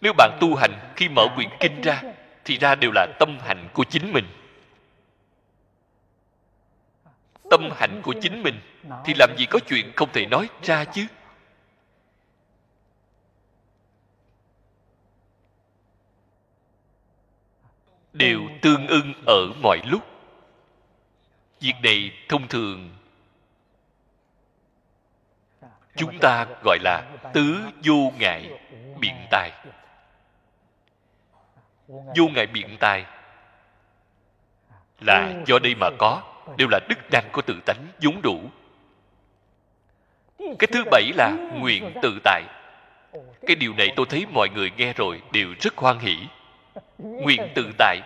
Nếu bạn tu hành, khi mở quyển kinh ra thì ra đều là tâm hành của chính mình. Tâm hành của chính mình thì làm gì có chuyện không thể nói ra chứ. Đều tương ưng ở mọi lúc. Việc này thông thường chúng ta gọi là tứ vô ngại biện tài. Vô ngại biện tài là do đây mà có, đều là đức năng của tự tánh vốn đủ. Cái thứ bảy là nguyện tự tại. Cái điều này tôi thấy mọi người nghe rồi đều rất hoan hỷ. Nguyện tự tại,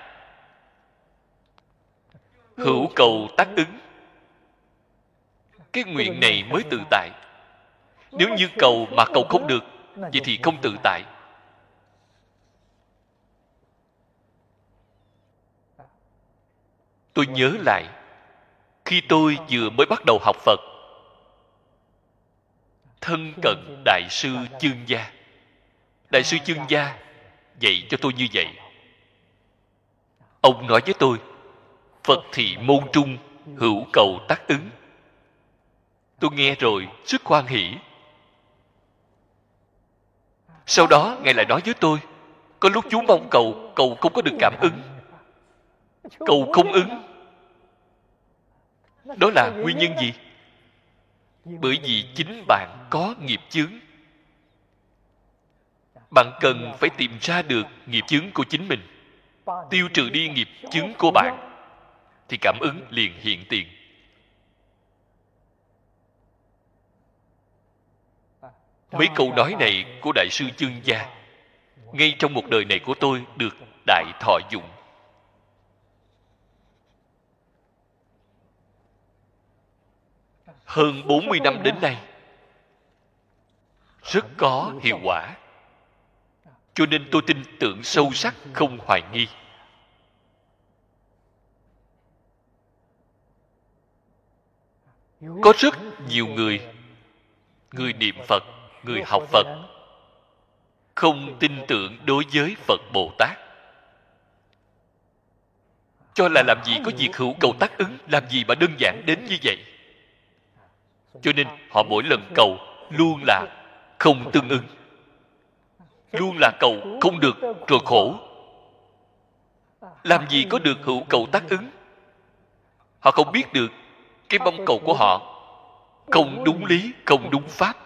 hữu cầu tác ứng. Cái nguyện này mới tự tại. Nếu như cầu mà cầu không được, vậy thì không tự tại. Tôi nhớ lại khi tôi vừa mới bắt đầu học Phật, thân cận Đại sư Chương Gia. Đại sư Chương Gia dạy cho tôi như vậy. Ông nói với tôi, Phật thị môn trung hữu cầu tác ứng. tôi nghe rồi rất hoan hỉ. Sau đó Ngài lại nói với tôi, có lúc chú mong cầu, cầu không có được cảm ứng, cầu không ứng. Đó là nguyên nhân gì? Bởi vì chính bạn có nghiệp chướng. Bạn cần phải tìm ra được nghiệp chướng của chính mình, tiêu trừ đi nghiệp chướng của bạn, thì cảm ứng liền hiện tiền. Mấy câu nói này của Đại sư Chương Gia ngay trong một đời này của tôi được đại thọ dụng. Hơn 40 năm đến nay rất có hiệu quả, cho nên tôi tin tưởng sâu sắc, không hoài nghi. Có rất nhiều người, người niệm Phật, người học Phật không tin tưởng đối với Phật Bồ Tát, cho là làm gì có việc hữu cầu tác ứng, làm gì mà đơn giản đến như vậy. Cho nên họ mỗi lần cầu luôn là không tương ứng, luôn là cầu không được rồi khổ. Làm gì có được hữu cầu tác ứng. Họ không biết được cái mong cầu của họ không đúng lý, không đúng pháp.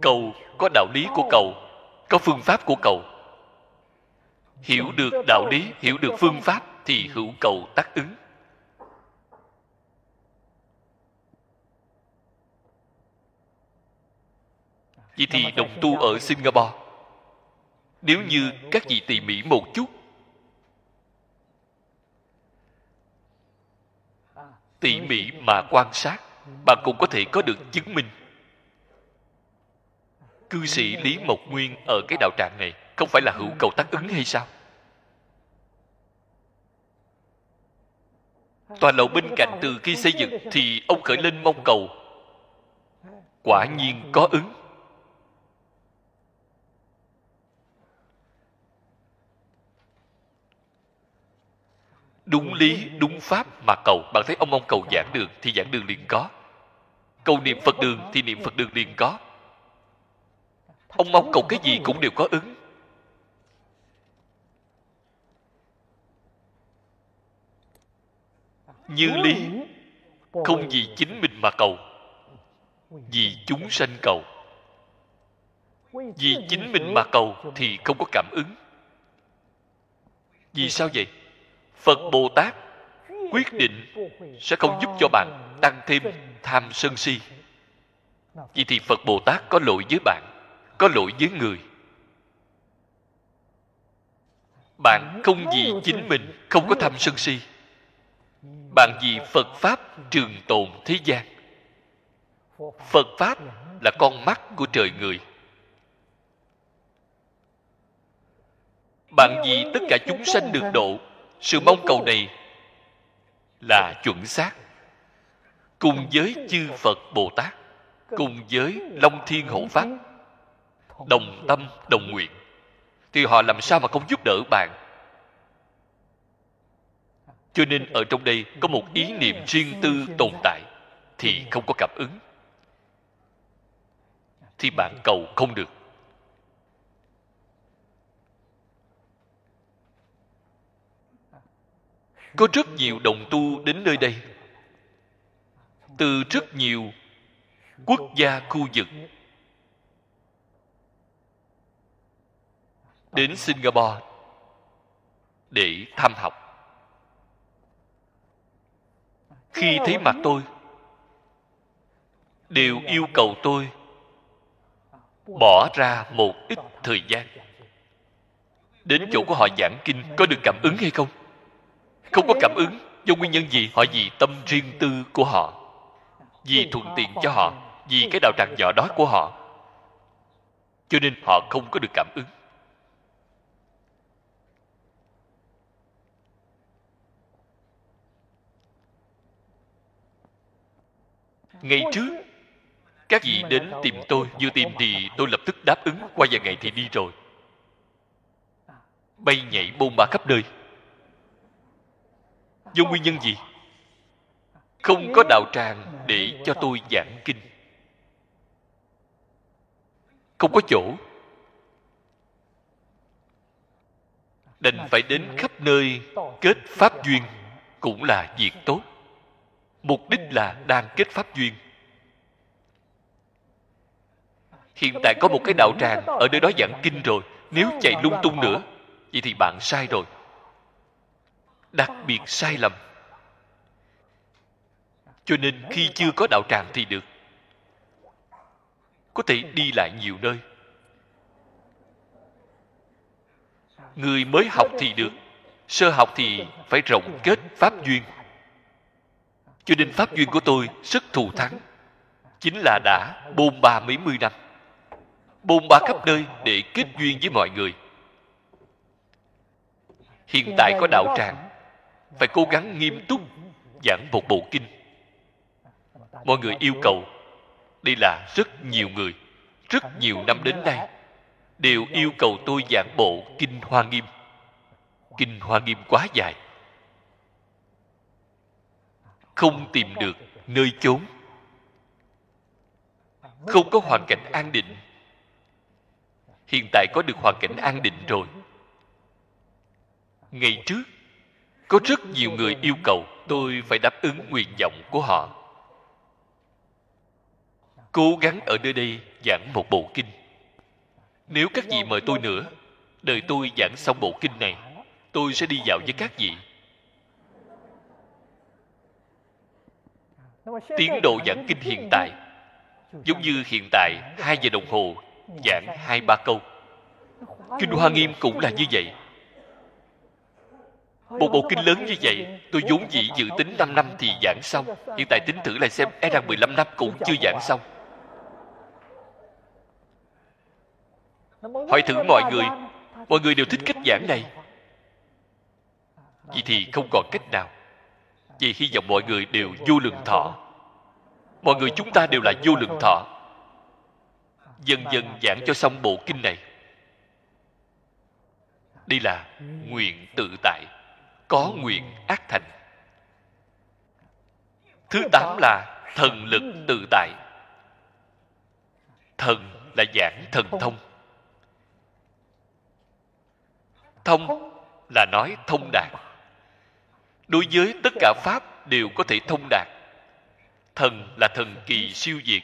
Cầu có đạo lý của cầu, có phương pháp của cầu. Hiểu được đạo lý, hiểu được phương pháp thì hữu cầu tác ứng. Vậy thì đồng tu ở Singapore, nếu như các vị tỉ mỉ một chút, tỉ mỉ mà quan sát, bạn cũng có thể có được chứng minh. Cư sĩ Lý Mộc Nguyên ở cái đạo tràng này không phải là hữu cầu tác ứng hay sao? Tòa lầu bên cạnh từ khi xây dựng thì ông khởi lên mong cầu, quả nhiên có ứng. Đúng lý, đúng pháp mà cầu. Bạn thấy ông mong cầu giảng đường thì giảng đường liền có, cầu niệm Phật đường thì niệm Phật đường liền có. Ông mong cầu cái gì cũng đều có ứng. Như lý, không vì chính mình mà cầu, vì chúng sanh cầu. Vì chính mình mà cầu thì không có cảm ứng. Vì sao vậy? Phật Bồ Tát quyết định sẽ không giúp cho bạn tăng thêm tham sân si. Vậy thì Phật Bồ Tát có lỗi với bạn, có lỗi với người. Bạn không vì chính mình, không có tham sân si. Bạn vì Phật Pháp trường tồn thế gian. Phật Pháp là con mắt của trời người. Bạn vì tất cả chúng sanh được độ. Sự mong cầu này là chuẩn xác, cùng với chư Phật Bồ Tát, cùng với Long Thiên Hộ Pháp, đồng tâm đồng nguyện, thì họ làm sao mà không giúp đỡ bạn. Cho nên ở trong đây có một ý niệm riêng tư tồn tại thì không có cảm ứng, thì bạn cầu không được. Có rất nhiều đồng tu đến nơi đây, từ rất nhiều quốc gia khu vực đến Singapore để tham học. Khi thấy mặt tôi đều yêu cầu tôi bỏ ra một ít thời gian đến chỗ của họ giảng kinh. Có được cảm ứng hay không? Không có cảm ứng. Do nguyên nhân gì? Họ vì tâm riêng tư của họ, vì thuận tiện cho họ, vì cái đạo tràng nhỏ đó của họ, cho nên họ không có được cảm ứng. Ngày trước các vị đến tìm tôi, vừa tìm thì tôi lập tức đáp ứng, qua vài ngày thì đi rồi, bay nhảy bôn ba khắp nơi. Do nguyên nhân gì? không có đạo tràng để cho tôi giảng kinh, không có chỗ, đành phải đến khắp nơi kết pháp duyên, cũng là việc tốt. Mục đích là đang kết pháp duyên. Hiện tại có một cái đạo tràng ở nơi đó giảng kinh rồi, nếu chạy lung tung nữa, vậy thì bạn sai rồi, đặc biệt sai lầm. Cho nên khi chưa có đạo tràng thì được, có thể đi lại nhiều nơi. Người mới học thì được, sơ học thì phải rộng kết pháp duyên. Cho nên pháp duyên của tôi rất thù thắng, chính là đã bôn ba mấy mươi năm, bôn ba khắp nơi để kết duyên với mọi người. Hiện tại có đạo tràng, phải cố gắng nghiêm túc giảng một bộ kinh. Mọi người yêu cầu, đây là rất nhiều người, rất nhiều năm đến nay đều yêu cầu tôi giảng bộ Kinh Hoa Nghiêm. Kinh Hoa Nghiêm quá dài, không tìm được nơi chốn, không có hoàn cảnh an định. Hiện tại có được hoàn cảnh an định rồi. Ngày trước, có rất nhiều người yêu cầu tôi phải đáp ứng nguyện vọng của họ, cố gắng ở nơi đây giảng một bộ kinh. Nếu các vị mời tôi nữa, đợi tôi giảng xong bộ kinh này, tôi sẽ đi dạo với các vị. Tiến độ giảng kinh hiện tại giống như hiện tại 2 giờ đồng hồ giảng 2-3 câu. Kinh Hoa Nghiêm cũng là như vậy. Một bộ kinh lớn như vậy, tôi vốn dĩ dự tính 5 năm thì giảng xong. Hiện tại tính thử lại xem, e rằng 15 năm cũng chưa giảng xong. Hỏi thử mọi người đều thích cách giảng này. Vậy thì không còn cách nào. Vì hy vọng mọi người đều vô lượng thọ. Mọi người chúng ta đều là vô lượng thọ. Dần dần giảng cho xong bộ kinh này. Đây là nguyện tự tại, có nguyện ác thành. Thứ 8 là thần lực tự tại. Thần là giảng thần thông. Thông là nói thông đạt. Đối với tất cả pháp đều có thể thông đạt. Thần là thần kỳ siêu việt.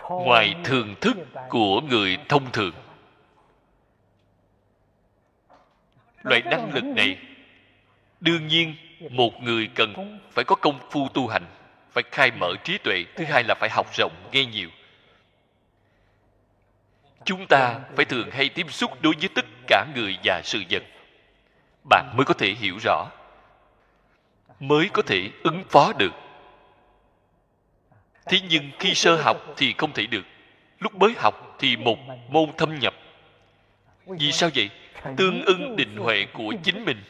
Ngoài thường thức của người thông thường. Loại năng lực này, đương nhiên một người cần phải có công phu tu hành, phải khai mở trí tuệ. Thứ hai là phải học rộng, nghe nhiều. Chúng ta phải thường hay tiếp xúc đối với tất cả người và sự vật. Bạn mới có thể hiểu rõ, mới có thể ứng phó được. Thế nhưng khi sơ học thì không thể được. Lúc mới học thì một môn thâm nhập. Vì sao vậy? Tương ưng định huệ của chính mình.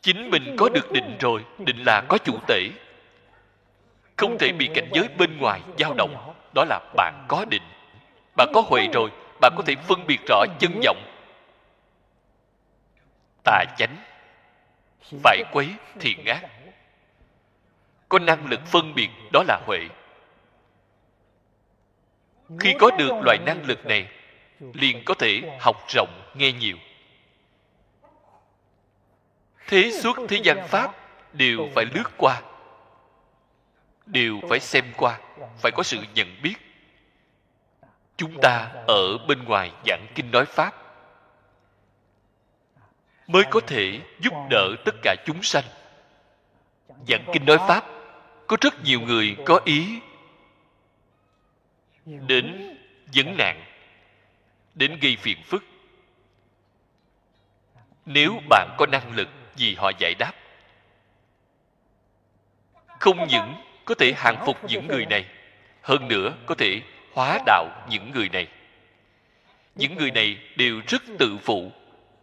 Chính mình có được định rồi, định là có chủ tể, không thể bị cảnh giới bên ngoài dao động. Đó là bạn có định. Bạn có huệ rồi, bạn có thể phân biệt rõ chân vọng, tà chánh, phải quấy, thiện ác. Có năng lực phân biệt, đó là huệ. Khi có được loại năng lực này, liền có thể học rộng, nghe nhiều. Thế suốt thế gian pháp đều phải lướt qua, đều phải xem qua, phải có sự nhận biết. Chúng ta ở bên ngoài giảng kinh nói pháp, mới có thể giúp đỡ tất cả chúng sanh. Giảng kinh nói pháp, có rất nhiều người có ý đến vấn nạn, đến gây phiền phức. Nếu bạn có năng lực vì họ giải đáp, không những có thể hàng phục những người này, hơn nữa có thể hóa đạo những người này. Những người này đều rất tự phụ,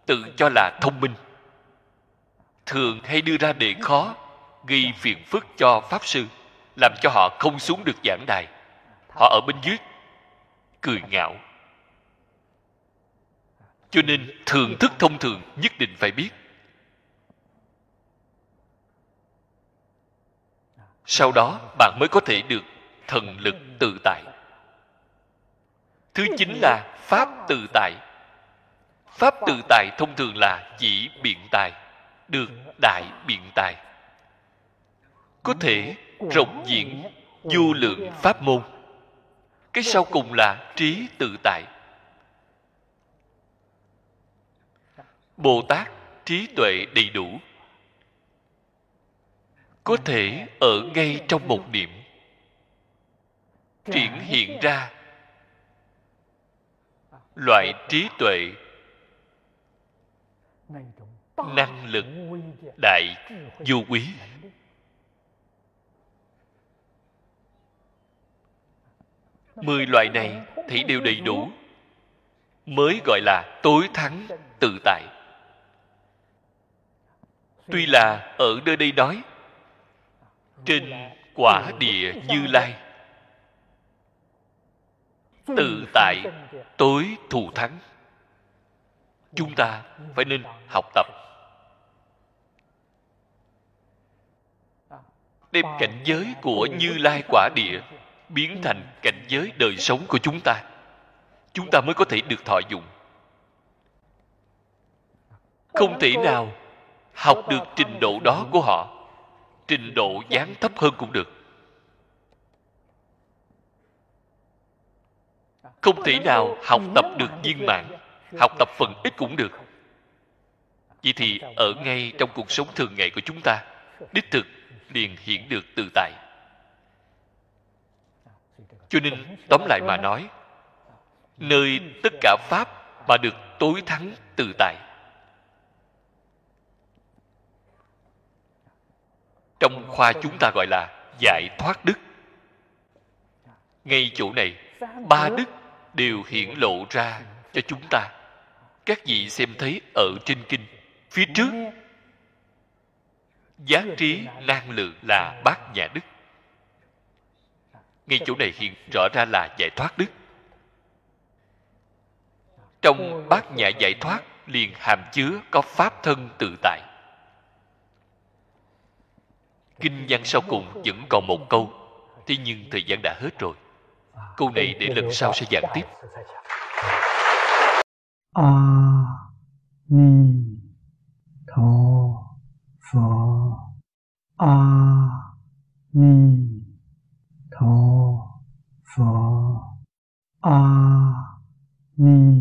tự cho là thông minh, thường hay đưa ra đề khó, gây phiền phức cho pháp sư, làm cho họ không xuống được giảng đài. Họ ở bên dưới cười ngạo, Cho nên thường thức thông thường nhất định phải biết. Sau đó bạn mới có thể được thần lực tự tại. Thứ chính là pháp tự tại. Pháp tự tại thông thường là dĩ biện tài, được đại biện tài, có thể rộng diễn vô lượng pháp môn. Cái sau cùng là trí tự tại. Bồ Tát trí tuệ đầy đủ, có thể ở ngay trong một niệm triển hiện ra loại trí tuệ, năng lực đại vô quý. Mười loại này thì đều đầy đủ, mới gọi là tối thắng tự tại. Tuy là ở nơi đây nói trên quả địa Như Lai tự tại tối thù thắng, chúng ta phải nên học tập, đem cảnh giới của Như Lai quả địa biến thành cảnh giới đời sống của chúng ta. Chúng ta mới có thể được thọ dụng. Không thể nào học được trình độ đó của họ, trình độ giáng thấp hơn cũng được. Không thể nào học tập được viên mãn, học tập phần ít cũng được. Vậy thì ở ngay trong cuộc sống thường ngày của chúng ta, đích thực liền hiện được tự tại. Cho nên tóm lại mà nói, nơi tất cả pháp mà được tối thắng tự tại, trong khoa chúng ta gọi là giải thoát đức. Ngay chỗ này ba đức đều hiển lộ ra cho chúng ta. Các vị xem thấy ở trên kinh phía trước, giác trí năng lượng là bát nhã đức. Ngay chỗ này hiện rõ ra là giải thoát đức. Trong bát nhã giải thoát liền hàm chứa có pháp thân tự tại. Kinh văn sau cùng vẫn còn một câu, thế nhưng thời gian đã hết rồi. Câu này để lần sau sẽ giảng tiếp. A-mi-đà-phật, A-mi-đà-phật, A-mi-đà-phật.